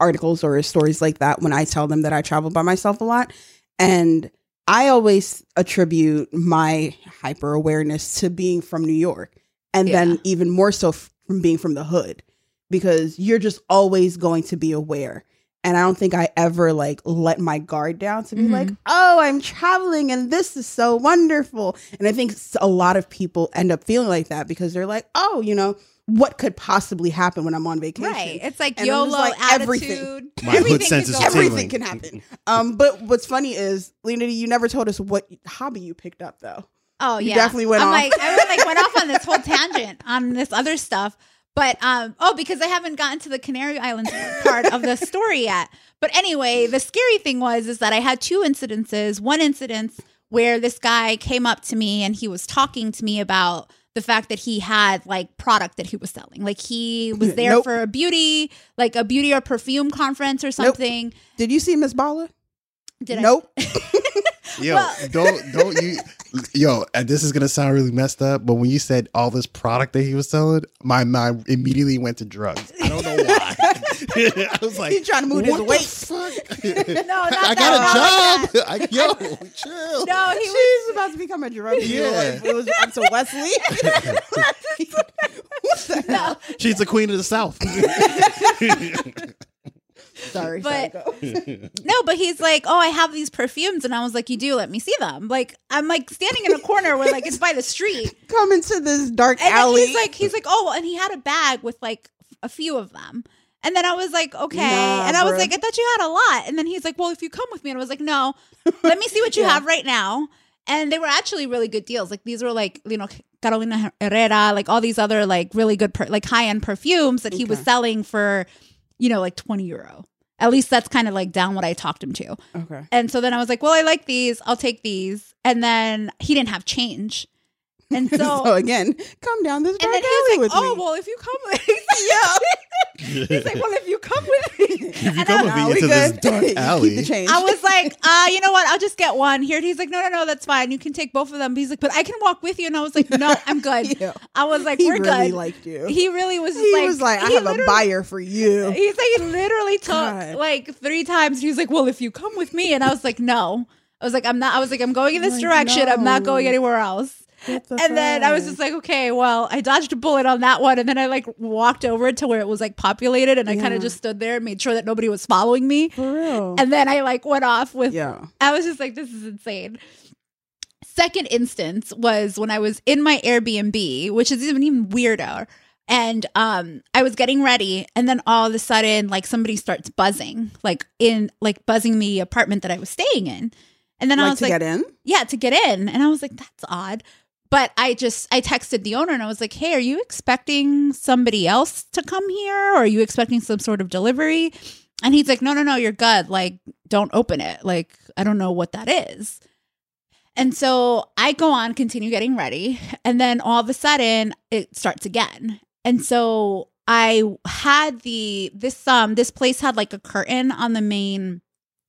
articles or stories like that when I tell them that I travel by myself a lot. And I always attribute my hyper awareness to being from New York. And then even more so from being from the hood, because you're just always going to be aware. And I don't think I ever like let my guard down to be like, oh, I'm traveling and this is so wonderful. And I think a lot of people end up feeling like that because they're like, oh, you know, what could possibly happen when I'm on vacation? Right. It's like and YOLO like, attitude. Everything can happen. But what's funny is, Lena D, you never told us what hobby you picked up, though. Oh yeah, you definitely went. I went off on this whole tangent on this other stuff, but because I haven't gotten to the Canary Islands part of the story yet. But anyway, the scary thing was that I had two incidences. One incident where this guy came up to me and he was talking to me about the fact that he had like product that he was selling, like he was there for a beauty or perfume conference or something. Did you see Miss Bala? And this is gonna sound really messed up, but when you said all this product that he was selling, my mind immediately went to drugs. I don't know why. I was like, he's trying to move his weight. I got a job. She's about to become a drug dealer. Yeah. It was up to Wesley. What the hell? She's the queen of the South. But he's like, oh, I have these perfumes, and I was like, you do? Let me see them. Like, I'm like standing in a corner where like it's by the street. Come into this dark alley. And he's like, oh, and he had a bag with like a few of them. And then I was like, okay. I was like, I thought you had a lot. And then he's like, well, if you come with me, and I was like, no, let me see what you have right now. And they were actually really good deals. Like these were like, you know, Carolina Herrera, like all these other like really good like high end perfumes that he was selling for, you know, like €20. At least that's kind of like down what I talked him to. Okay. And so then I was like, well, I like these. I'll take these. And then he didn't have change. And so, again, come down this dark alley with me. Oh, well, if you come with me. He's like, well, if you come with me. If you come with me into this dark alley. I was like, you know what? I'll just get one here. And he's like, no, that's fine. You can take both of them. But he's like, but I can walk with you. And I was like, no, I'm good. I was like, we're good. He really liked you. He really was just like. He was like, I have a buyer for you. He's like, he literally talked like 3 times. He was like, well, if you come with me. And I was like, no. I was like, I'm not. I was like, I'm going in this direction. I'm not going anywhere else. Then I was just like, okay, well, I dodged a bullet on that one. And then I like walked over to where it was like populated. And I kind of just stood there and made sure that nobody was following me. For real. And then I like went off with, I was just like, this is insane. Second instance was when I was in my Airbnb, which is even weirder. And I was getting ready. And then all of a sudden, like somebody starts buzzing, like buzzing the apartment that I was staying in. And then I was like, to get in? Yeah, to get in. And I was like, that's odd. But I texted the owner and I was like, hey, are you expecting somebody else to come here? Or are you expecting some sort of delivery? And he's like, no, you're good. Like, don't open it. Like, I don't know what that is. And so I go on, continue getting ready. And then all of a sudden it starts again. And so I had this place had like a curtain on the main.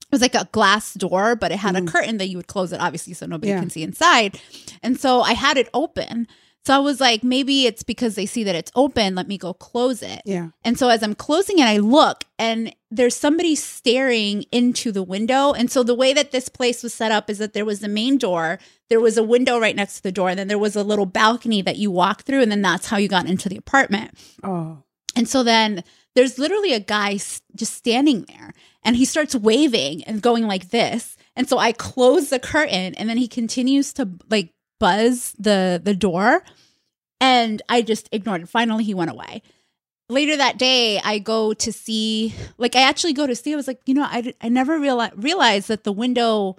It was like a glass door, but it had a curtain that you would close it, obviously, so nobody can see inside. And so I had it open. So I was like, maybe it's because they see that it's open. Let me go close it. Yeah. And so as I'm closing it, I look and there's somebody staring into the window. And so the way that this place was set up is that there was the main door, there was a window right next to the door, and then there was a little balcony that you walked through, and then that's how you got into the apartment. Oh. And so then there's literally a guy just standing there, and he starts waving and going like this. And so I close the curtain, and then he continues to like buzz the door, and I just ignored it. Finally, he went away. Later that day, I go to see, like, I actually go to see, I was like, you know, I never realized that the window,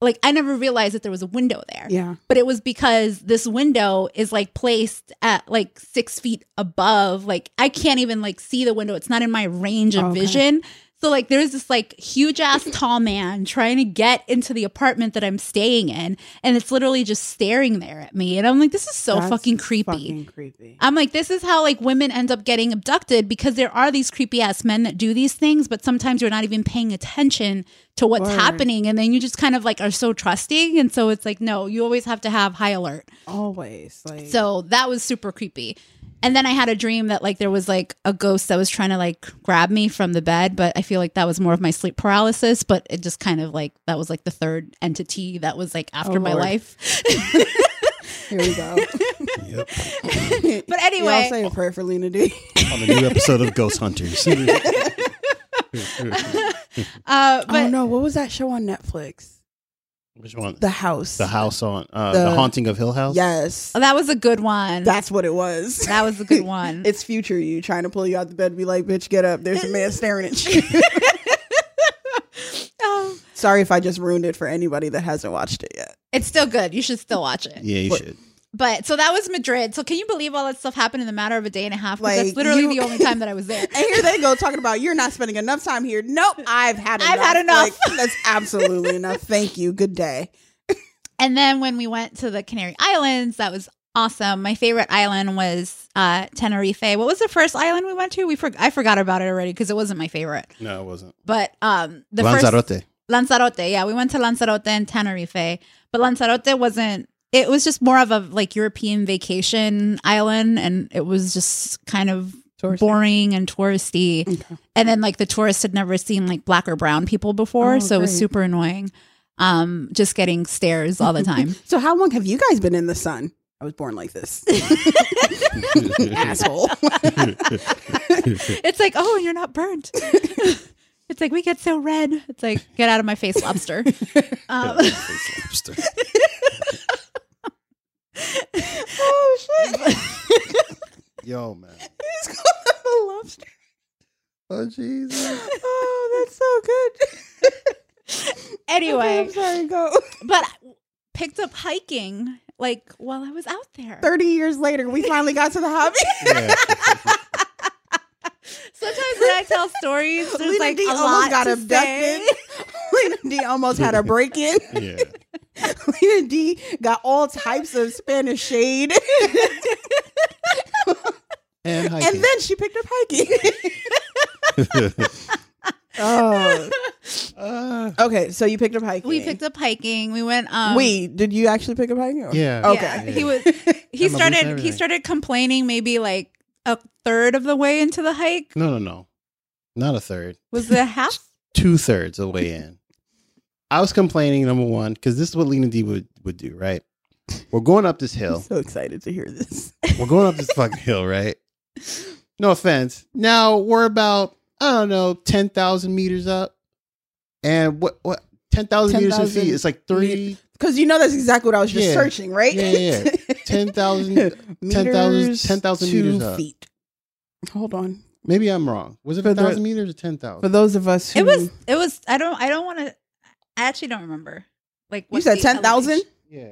like, I never realized that there was a window there. Yeah. But it was because this window is like placed at like 6 feet above. Like, I can't even like see the window. It's not in my range of vision. So like there's this like huge ass tall man trying to get into the apartment that I'm staying in, and it's literally just staring there at me. And I'm like, this is so fucking creepy. I'm like, this is how like women end up getting abducted, because there are these creepy ass men that do these things, but sometimes you're not even paying attention to what's happening, and then you just kind of like are so trusting, and so it's like, no, you always have to have high alert. Always. Like, so that was super creepy. And then I had a dream that like there was like a ghost that was trying to like grab me from the bed, but I feel like that was more of my sleep paralysis, but it just kind of like, that was like the third entity that was like after my life. Here we go. Yep. But anyway. Y'all say a prayer for Lena D. On the new episode of Ghost Hunters. But oh no, what was that show on Netflix? Which one? The House. The House on the Haunting of Hill House? Yes. Oh, that was a good one. That's what it was. That was a good one. It's future you trying to pull you out the bed and be like, bitch, get up. There's a man staring at you. Sorry if I just ruined it for anybody that hasn't watched it yet. It's still good. You should still watch it. Yeah, you should. But so that was Madrid. So can you believe all that stuff happened in the matter of a day and a half? Like, that's literally the only time that I was there. And here they go talking about, you're not spending enough time here. Nope, I've had enough. Like, that's absolutely enough. Thank you. Good day. And then when we went to the Canary Islands, that was awesome. My favorite island was Tenerife. What was the first island we went to? I forgot about it already because it wasn't my favorite. No, it wasn't. But the Lanzarote. Lanzarote. Yeah, we went to Lanzarote and Tenerife. But Lanzarote wasn't. It was just more of a like European vacation island, and it was just kind of boring and touristy. Okay. And then like the tourists had never seen like black or brown people before, it was super annoying. Just getting stares all the time. So how long have you guys been in the sun? I was born like this. Asshole. It's like, oh, you're not burnt. It's like, we get so red. It's like, get out of my face, lobster. Oh shit! Yo, man, he's called a lobster. Oh Jesus! Oh, that's so good. Anyway, okay, I'm sorry. Go. But I picked up hiking like while I was out there. 30 years later, we finally got to the hobby. Sometimes when I tell stories, there's Lena like D a lot got to abducted. Say. Lena D almost had a break-in. Yeah. Lena D got all types of Spanish shade. And then she picked up hiking. Okay, so you picked up hiking. We picked up hiking. We went did you actually pick up hiking? Or? Yeah. Okay. Yeah. Yeah. He started complaining maybe like a third of the way into the hike. No. Not a third. Was it a half? 2/3 of the way in. I was complaining, number one, because this is what Lena D would do, right? We're going up this hill. I'm so excited to hear this. We're going up this fucking hill, right? No offense. Now we're about, 10,000 meters up. And what 10,000 meters in feet? It's like 3. Because you know that's exactly what I was just searching, right? Yeah. 10,000 meters up. Feet. Hold on. Maybe I'm wrong. Was it 1,000 meters or 10,000? For those of us who... It was. I actually don't remember. Like you said 10,000? Yeah.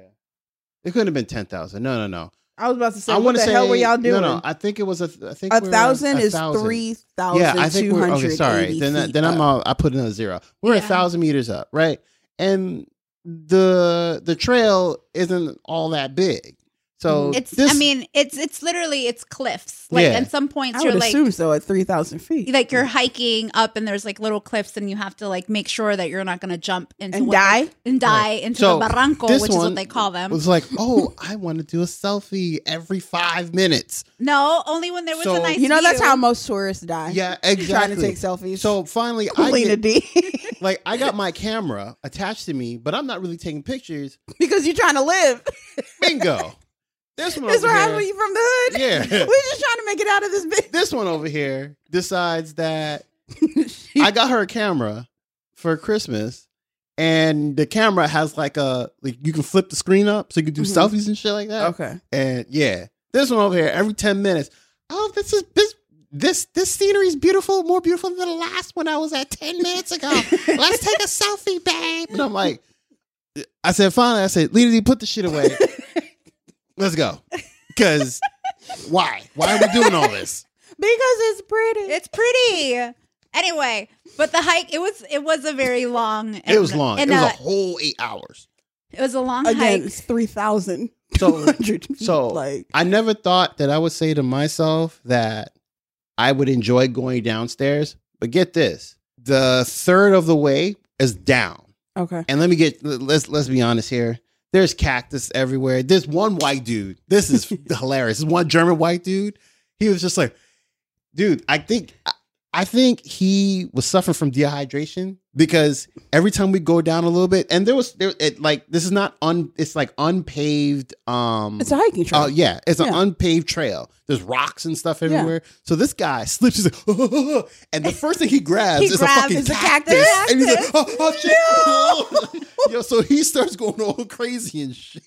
It couldn't have been 10,000. No. I was about to say, what the hell were y'all doing? No. I think it was a 1,000 is 3,000. Yeah, I think we're... Okay, sorry. Then I put another zero. We're 1,000 meters up, right? And the trail isn't all that big. So it's, this, I mean, it's literally, it's cliffs. Like at some points you're like, I would assume so at 3,000 feet. Like you're hiking up and there's like little cliffs and you have to like make sure that you're not going to jump into into the barranco, which is what they call them. It was like, oh, I want to do a selfie every 5 minutes. No, only when there was a nice view. That's how most tourists die. Yeah, exactly. Trying to take selfies. So finally, Lena D. Like I got my camera attached to me, but I'm not really taking pictures. Because you're trying to live. Bingo. This one over here. This from the hood? Yeah. We're just trying to make it out of this bitch. This one over here decides that I got her a camera for Christmas, and the camera has like a, like you can flip the screen up so you can do selfies and shit like that. Okay. And yeah, this one over here, every 10 minutes, oh, this scenery is beautiful, more beautiful than the last one I was at 10 minutes ago. Let's take a selfie, babe. And I'm like, I said, Lena D, put the shit away. Let's go. Because why are we doing all this? Because it's pretty. It's pretty. Anyway, but the hike, it was a very long. It was long. It was a whole 8 hours. It was a long hike. It's 3,000. So like, I never thought that I would say to myself that I would enjoy going downstairs. But get this. The third of the way is down. Okay. And let's be honest here. There's cactus everywhere. There's one white dude. This is hilarious. This one German white dude. He was just like, dude, I think he was suffering from dehydration because every time we go down a little bit, and it's like unpaved. It's a hiking trail. Yeah, it's an unpaved trail. There's rocks and stuff everywhere. Yeah. So this guy slips. He's like, oh, and the first thing he grabs is a fucking cactus. And he's like, oh shit. No. Yo, so he starts going all crazy and shit.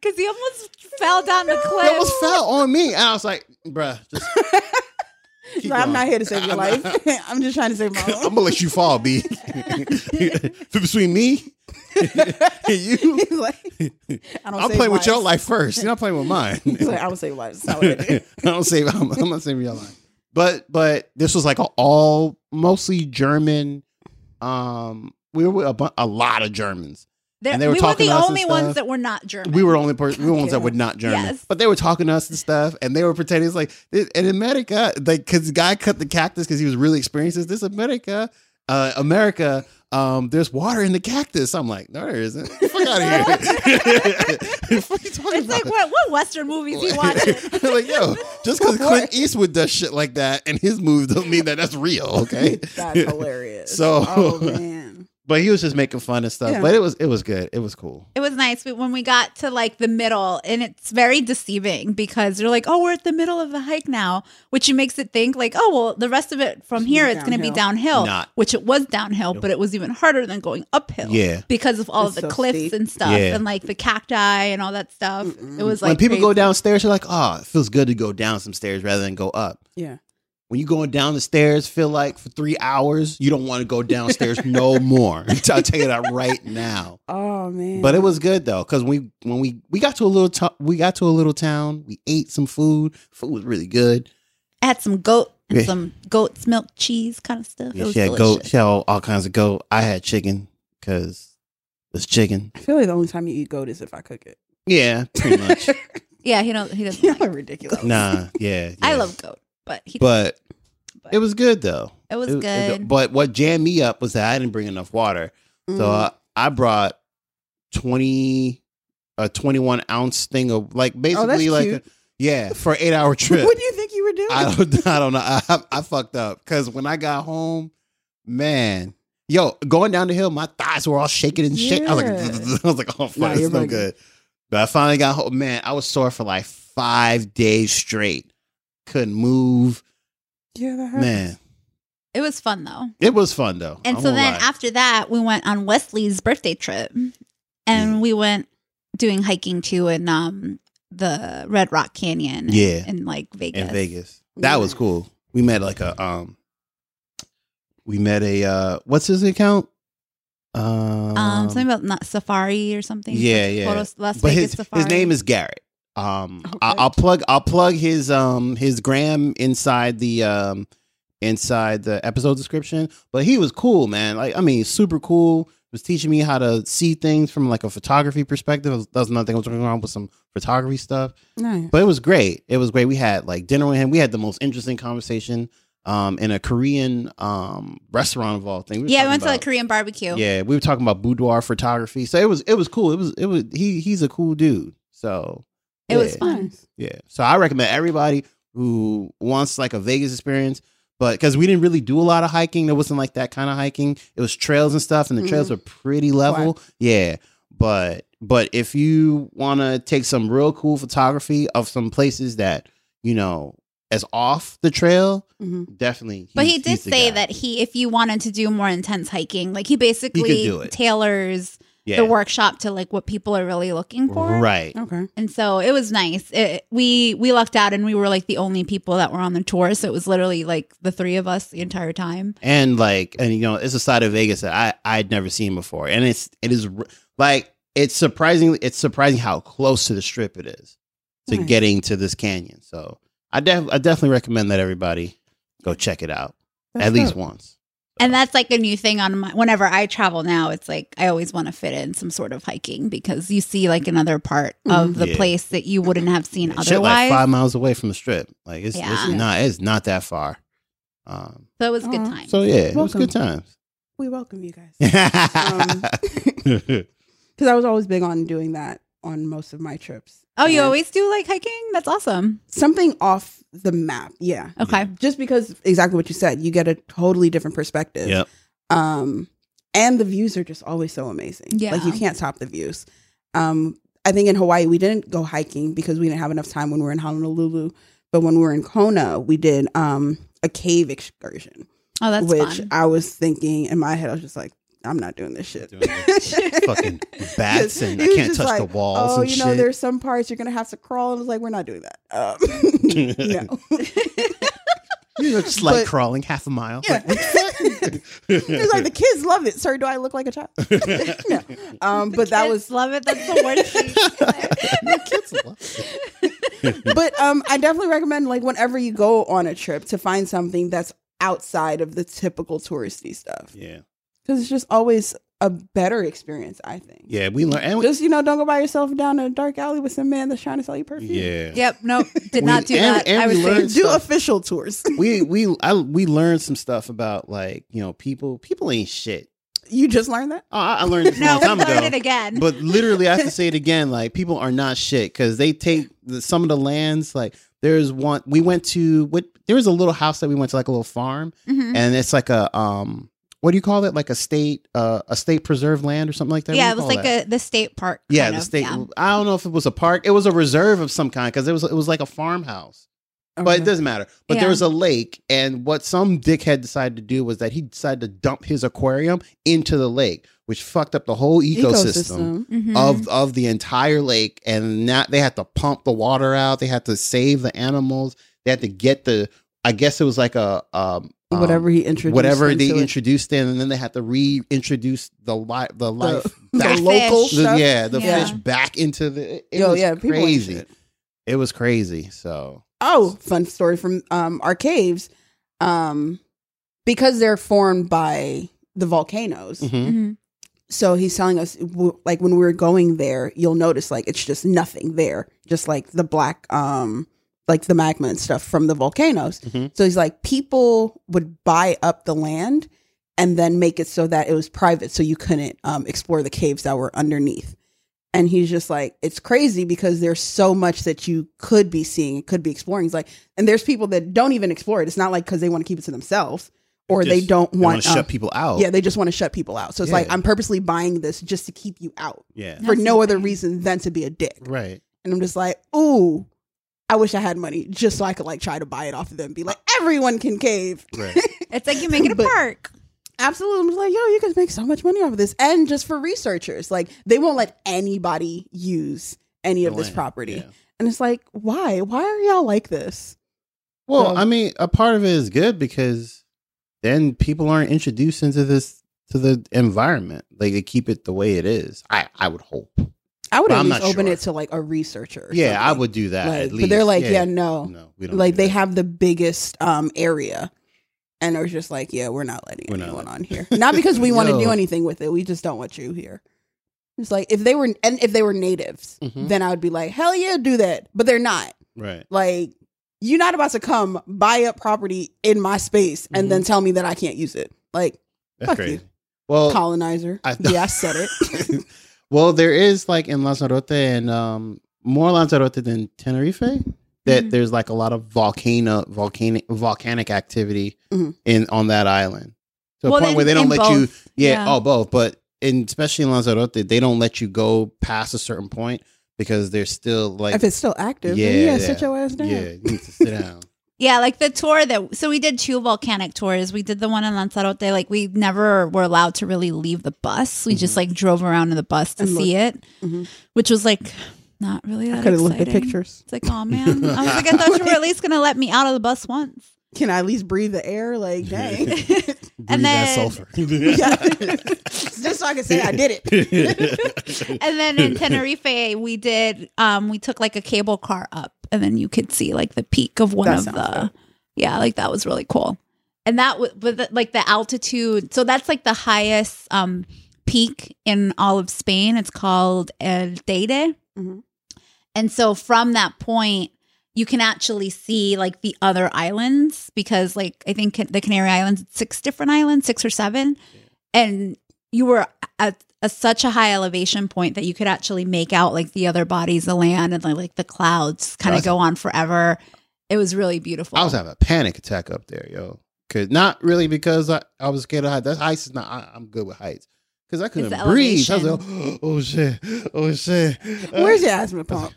Because he almost fell down the cliff. He almost fell on me. And I was like, bruh, just... So I'm not here to save your life. I'm just trying to save my own. I'm gonna let you fall, B. Between me and you, I'm playing with your life first. You're not playing with mine. Like, I will save lives. I'm not saving your life. But this was like mostly German. We were with a lot of Germans. We were the only ones that were not German. We were the only ones that were not German. Yes. But they were talking to us and stuff, and they were pretending it's like, in America, like, because the guy cut the cactus because he was really experienced this. America, there's water in the cactus. I'm like, no, there isn't. Get the fuck out of here. It's like, what Western movies you watching? Like, yo, just because Clint Eastwood does shit like that and his movies don't mean that that's real, okay? That's hilarious. So, oh, man. But he was just making fun and stuff. Yeah. But it was good. It was cool. It was nice. When we got to like the middle, and it's very deceiving because you're like, oh, we're at the middle of the hike now, which makes it think like, oh, well, the rest of it from here, it's going to be downhill, which it was downhill, but it was even harder than going uphill because of all of the cliffs and stuff and like the cacti and all that stuff. Mm-mm. It was like when people go downstairs, you're like, oh, it feels good to go down some stairs rather than go up. Yeah. When you're going down the stairs, feel like for 3 hours, you don't want to go downstairs no more. I'll tell you that right now. Oh man! But it was good though, because we got to a little town. We ate some food. Food was really good. I had some goat and some goat's milk cheese kind of stuff. Yeah, it was delicious. Goat. She had all kinds of goat. I had chicken because it's chicken. I feel like the only time you eat goat is if I cook it. Yeah, pretty much. Yeah, he doesn't. Y'all are ridiculous. Nah, yeah. I love goat. But it was good though. It was good. But what jammed me up was that I didn't bring enough water. Mm. So I brought 21 ounce thing of like basically for an 8 hour trip. What do you think you were doing? I don't know. I fucked up because when I got home, man, going down the hill, my thighs were all shaking and shit. I was like, oh fuck, it's no good. But I finally got home. Man, I was sore for like 5 days straight. Couldn't move. Yeah, that hurts. Man. It was fun though. And so then after that, we went on Wesley's birthday trip, and we went doing hiking too in the Red Rock Canyon. Yeah, in like Vegas. That was cool. We met like a what's his account? Something about not Safari or something. Yeah, yeah. His name is Garrett. I'll plug his gram inside the inside the episode description. But he was cool, man. Like, I mean, super cool. Was teaching me how to see things from like a photography perspective. That was another thing I was working on with some photography stuff. Nice. But it was great. It was great. We had like dinner with him. We had the most interesting conversation in a Korean restaurant of all things. We went to a Korean barbecue. Yeah, we were talking about boudoir photography. So it was cool. It was he's a cool dude. So it was fun. Yeah. So I recommend everybody who wants like a Vegas experience. But because we didn't really do a lot of hiking, there wasn't like that kind of hiking. It was trails and stuff, and the trails were pretty level. Wow. Yeah. But if you want to take some real cool photography of some places that, you know, as off the trail, definitely. But he did say that if you wanted to do more intense hiking, like he basically tailors the workshop to like what people are really looking for. Right. Okay. And so it was nice. We lucked out and we were like the only people that were on the tour. So it was literally like the three of us the entire time. And you know, it's a side of Vegas that I'd never seen before. And it is like, it's surprising how close to the strip it is to getting to this canyon. So I definitely recommend that everybody go check it out at least once. And that's like a new thing on whenever I travel now, it's like I always want to fit in some sort of hiking because you see like another part of the place that you wouldn't have seen otherwise. Shit, like 5 miles away from the strip. Like it's not that far. So it was a good time. So yeah, it was good times. We welcome you guys. Because I was always big on doing that on most of my trips. Oh, you always do like hiking? That's awesome. Something off the map. Yeah. Okay. Just because exactly what you said, you get a totally different perspective. Yep. And the views are just always so amazing. Yeah. Like you can't top the views. I think in Hawaii, we didn't go hiking because we didn't have enough time when we were in Honolulu. But when we were in Kona, we did a cave excursion. Oh, that's fun. I was thinking in my head, I was just like, I'm not doing this shit. Fucking bats and I can't touch the walls. Oh, you know, there's some parts you're gonna have to crawl. And I was like, we're not doing that. No. Just like crawling half a mile. Yeah. It's like the kids love it. Sir, do I look like a child? No. But that was love it. That's the word she said. But I definitely recommend like whenever you go on a trip to find something that's outside of the typical touristy stuff. Yeah. Because it's just always a better experience, I think. Yeah, we learn. Just, you know, don't go by yourself down a dark alley with some man that's trying to sell you perfume. Yeah. Yep. Nope. Did not do that. And I would say do official tours. We learned some stuff about like, you know, people ain't shit. You just learned that? Oh, I learned this long time ago. No, we learned it again. But literally, I have to say it again. Like, people are not shit because they take some of the lands. Like, there's one we went to. There was a little house that we went to, like a little farm, and it's like a what do you call it? Like a state preserve land or something like that. Yeah, it was like the state park. Yeah, the state. Yeah. I don't know if it was a park. It was a reserve of some kind because it was like a farmhouse. Okay. But it doesn't matter. But there was a lake, and what some dickhead decided to do was that he decided to dump his aquarium into the lake, which fucked up the whole ecosystem. Of the entire lake. And now they had to pump the water out. They had to save the animals. They had to get the. I guess it was like a. Whatever they introduced in, and then they had to reintroduce the life, the local fish back into the. It was crazy. It was crazy. So fun story from our caves, because they're formed by the volcanoes. So he's telling us like when we were going there, you'll notice like it's just nothing there, just like the black like the magma and stuff from the volcanoes. So he's like, people would buy up the land and then make it so that it was private. So you couldn't explore the caves that were underneath. And he's just like, it's crazy because there's so much that you could be seeing, could be exploring. He's like, and there's people that don't even explore it. It's not like, cause they want to keep it to themselves or they want to shut people out. Yeah. They just want to shut people out. So it's like, I'm purposely buying this just to keep you out for no other reason than to be a dick. Right. And I'm just like, ooh, I wish I had money just so I could like try to buy it off of them and be like, everyone can cave. Right. It's like you make it a park. Absolutely. I'm like, yo, you guys make so much money off of this. And just for researchers, like they won't let anybody use any of this property. Yeah. And it's like, why? Why are y'all like this? Well, I mean, a part of it is good because then people aren't introduced into this, to the environment. Like they keep it the way it is. I would hope. I would at least open it to like a researcher. Yeah, something. I would do that. Like, at least. But they're like, no. We don't like they have the biggest area And it was just like, yeah, we're not letting anyone on here. Not because we want to do anything with it. We just don't want you here. It's like, if they were natives, then I would be like, hell yeah, do that. But they're not. Right. Like, you're not about to come buy up property in my space and then tell me that I can't use it. Like, that's fuck crazy. You. Well, colonizer. I said it. Well, there is like in Lanzarote and more Lanzarote than Tenerife that there's like a lot of volcanic activity in on that island. To a point where they don't let both. you both, but especially in Lanzarote, they don't let you go past a certain point because they're still like if it's still active, then sit your ass down. Yeah, you need to sit down. Yeah, like the tour so we did 2 volcanic tours. We did the one in Lanzarote. Like we never were allowed to really leave the bus. We just like drove around in the bus to see it, which was like not really that exciting. I could have looked at pictures. It's like, oh man, I was like, I thought you were at least gonna let me out of the bus once. Can I at least breathe the air? Like, dang. And then that sulfur. Just so I can say I did it. And then in Tenerife, we did. We took like a cable car up, and then you could see like the peak of one of the. Yeah, like that was really cool. And that was like the altitude. So that's like the highest peak in all of Spain. It's called El Teide. And so from that point, you can actually see like the other islands because like I think the Canary Islands, 6 different islands, 6 or 7. Yeah. And you were at such a high elevation point that you could actually make out like the other bodies of land and like the clouds kind of go on forever. It was really beautiful. I was having a panic attack up there, yo. Cause not really because I was scared of heights. That heights is not, I'm good with heights. Because I couldn't breathe. Elevation. I was like, oh shit. Where's your asthma pump?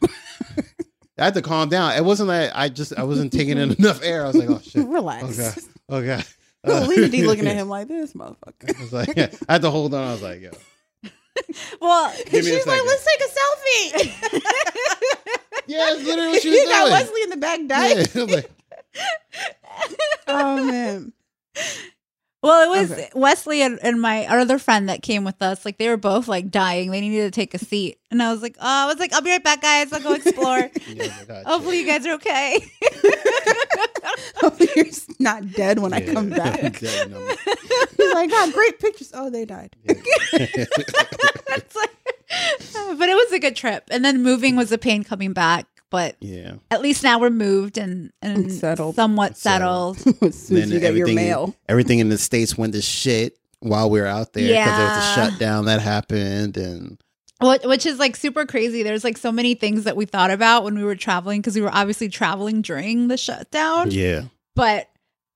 I had to calm down. It wasn't like I wasn't taking in enough air. I was like, oh shit. Relax. Oh god. Lena D looking at him like this, motherfucker. I was like, yeah. I had to hold on. I was like, yo. Well, she's like, let's take a selfie. Yeah, that's literally what she was doing. You got Wesley in the back dying. Yeah, like, oh man. Well, it was Wesley and my other friend that came with us. Like they were both like dying. They needed to take a seat. And I was like, I'll be right back, guys. I'll go explore. Hopefully you guys are okay. Hopefully you're not dead when I come back. He's like, God, great pictures. Oh, they died. Yeah. It's like, but it was a good trip. And then moving was a pain coming back. But at least now we're moved and settled. Somewhat settled. As soon as you get your mail. Everything in the States went to shit while we were out there. Because there was a shutdown that happened. And which is like super crazy. There's like so many things that we thought about when we were traveling. Because we were obviously traveling during the shutdown. Yeah. But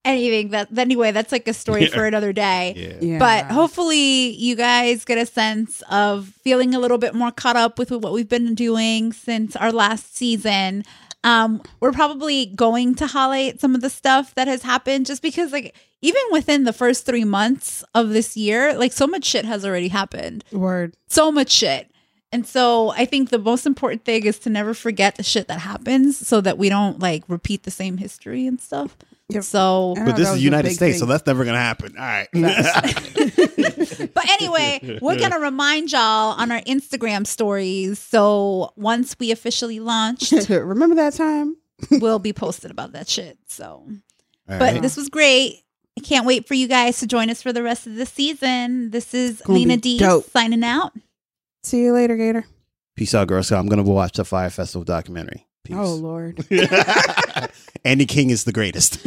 anyway, that's like a story for another day. Yeah. But hopefully you guys get a sense of feeling a little bit more caught up with what we've been doing since our last season. We're probably going to highlight some of the stuff that has happened just because like even within the first 3 months of this year, like so much shit has already happened. Word. So much shit. And so I think the most important thing is to never forget the shit that happens so that we don't like repeat the same history and stuff. So, but this is United States, so that's never gonna happen. All right. But anyway, we're gonna remind y'all on our Instagram stories. So once we officially launched, remember that time? We'll be posted about that shit. So, but this was great. I can't wait for you guys to join us for the rest of the season. This is Lena D signing out. See you later, Gator. Peace out, Girl Scout. I'm gonna watch the Fyre Festival documentary. Peace. Oh Lord. Andy King is the greatest.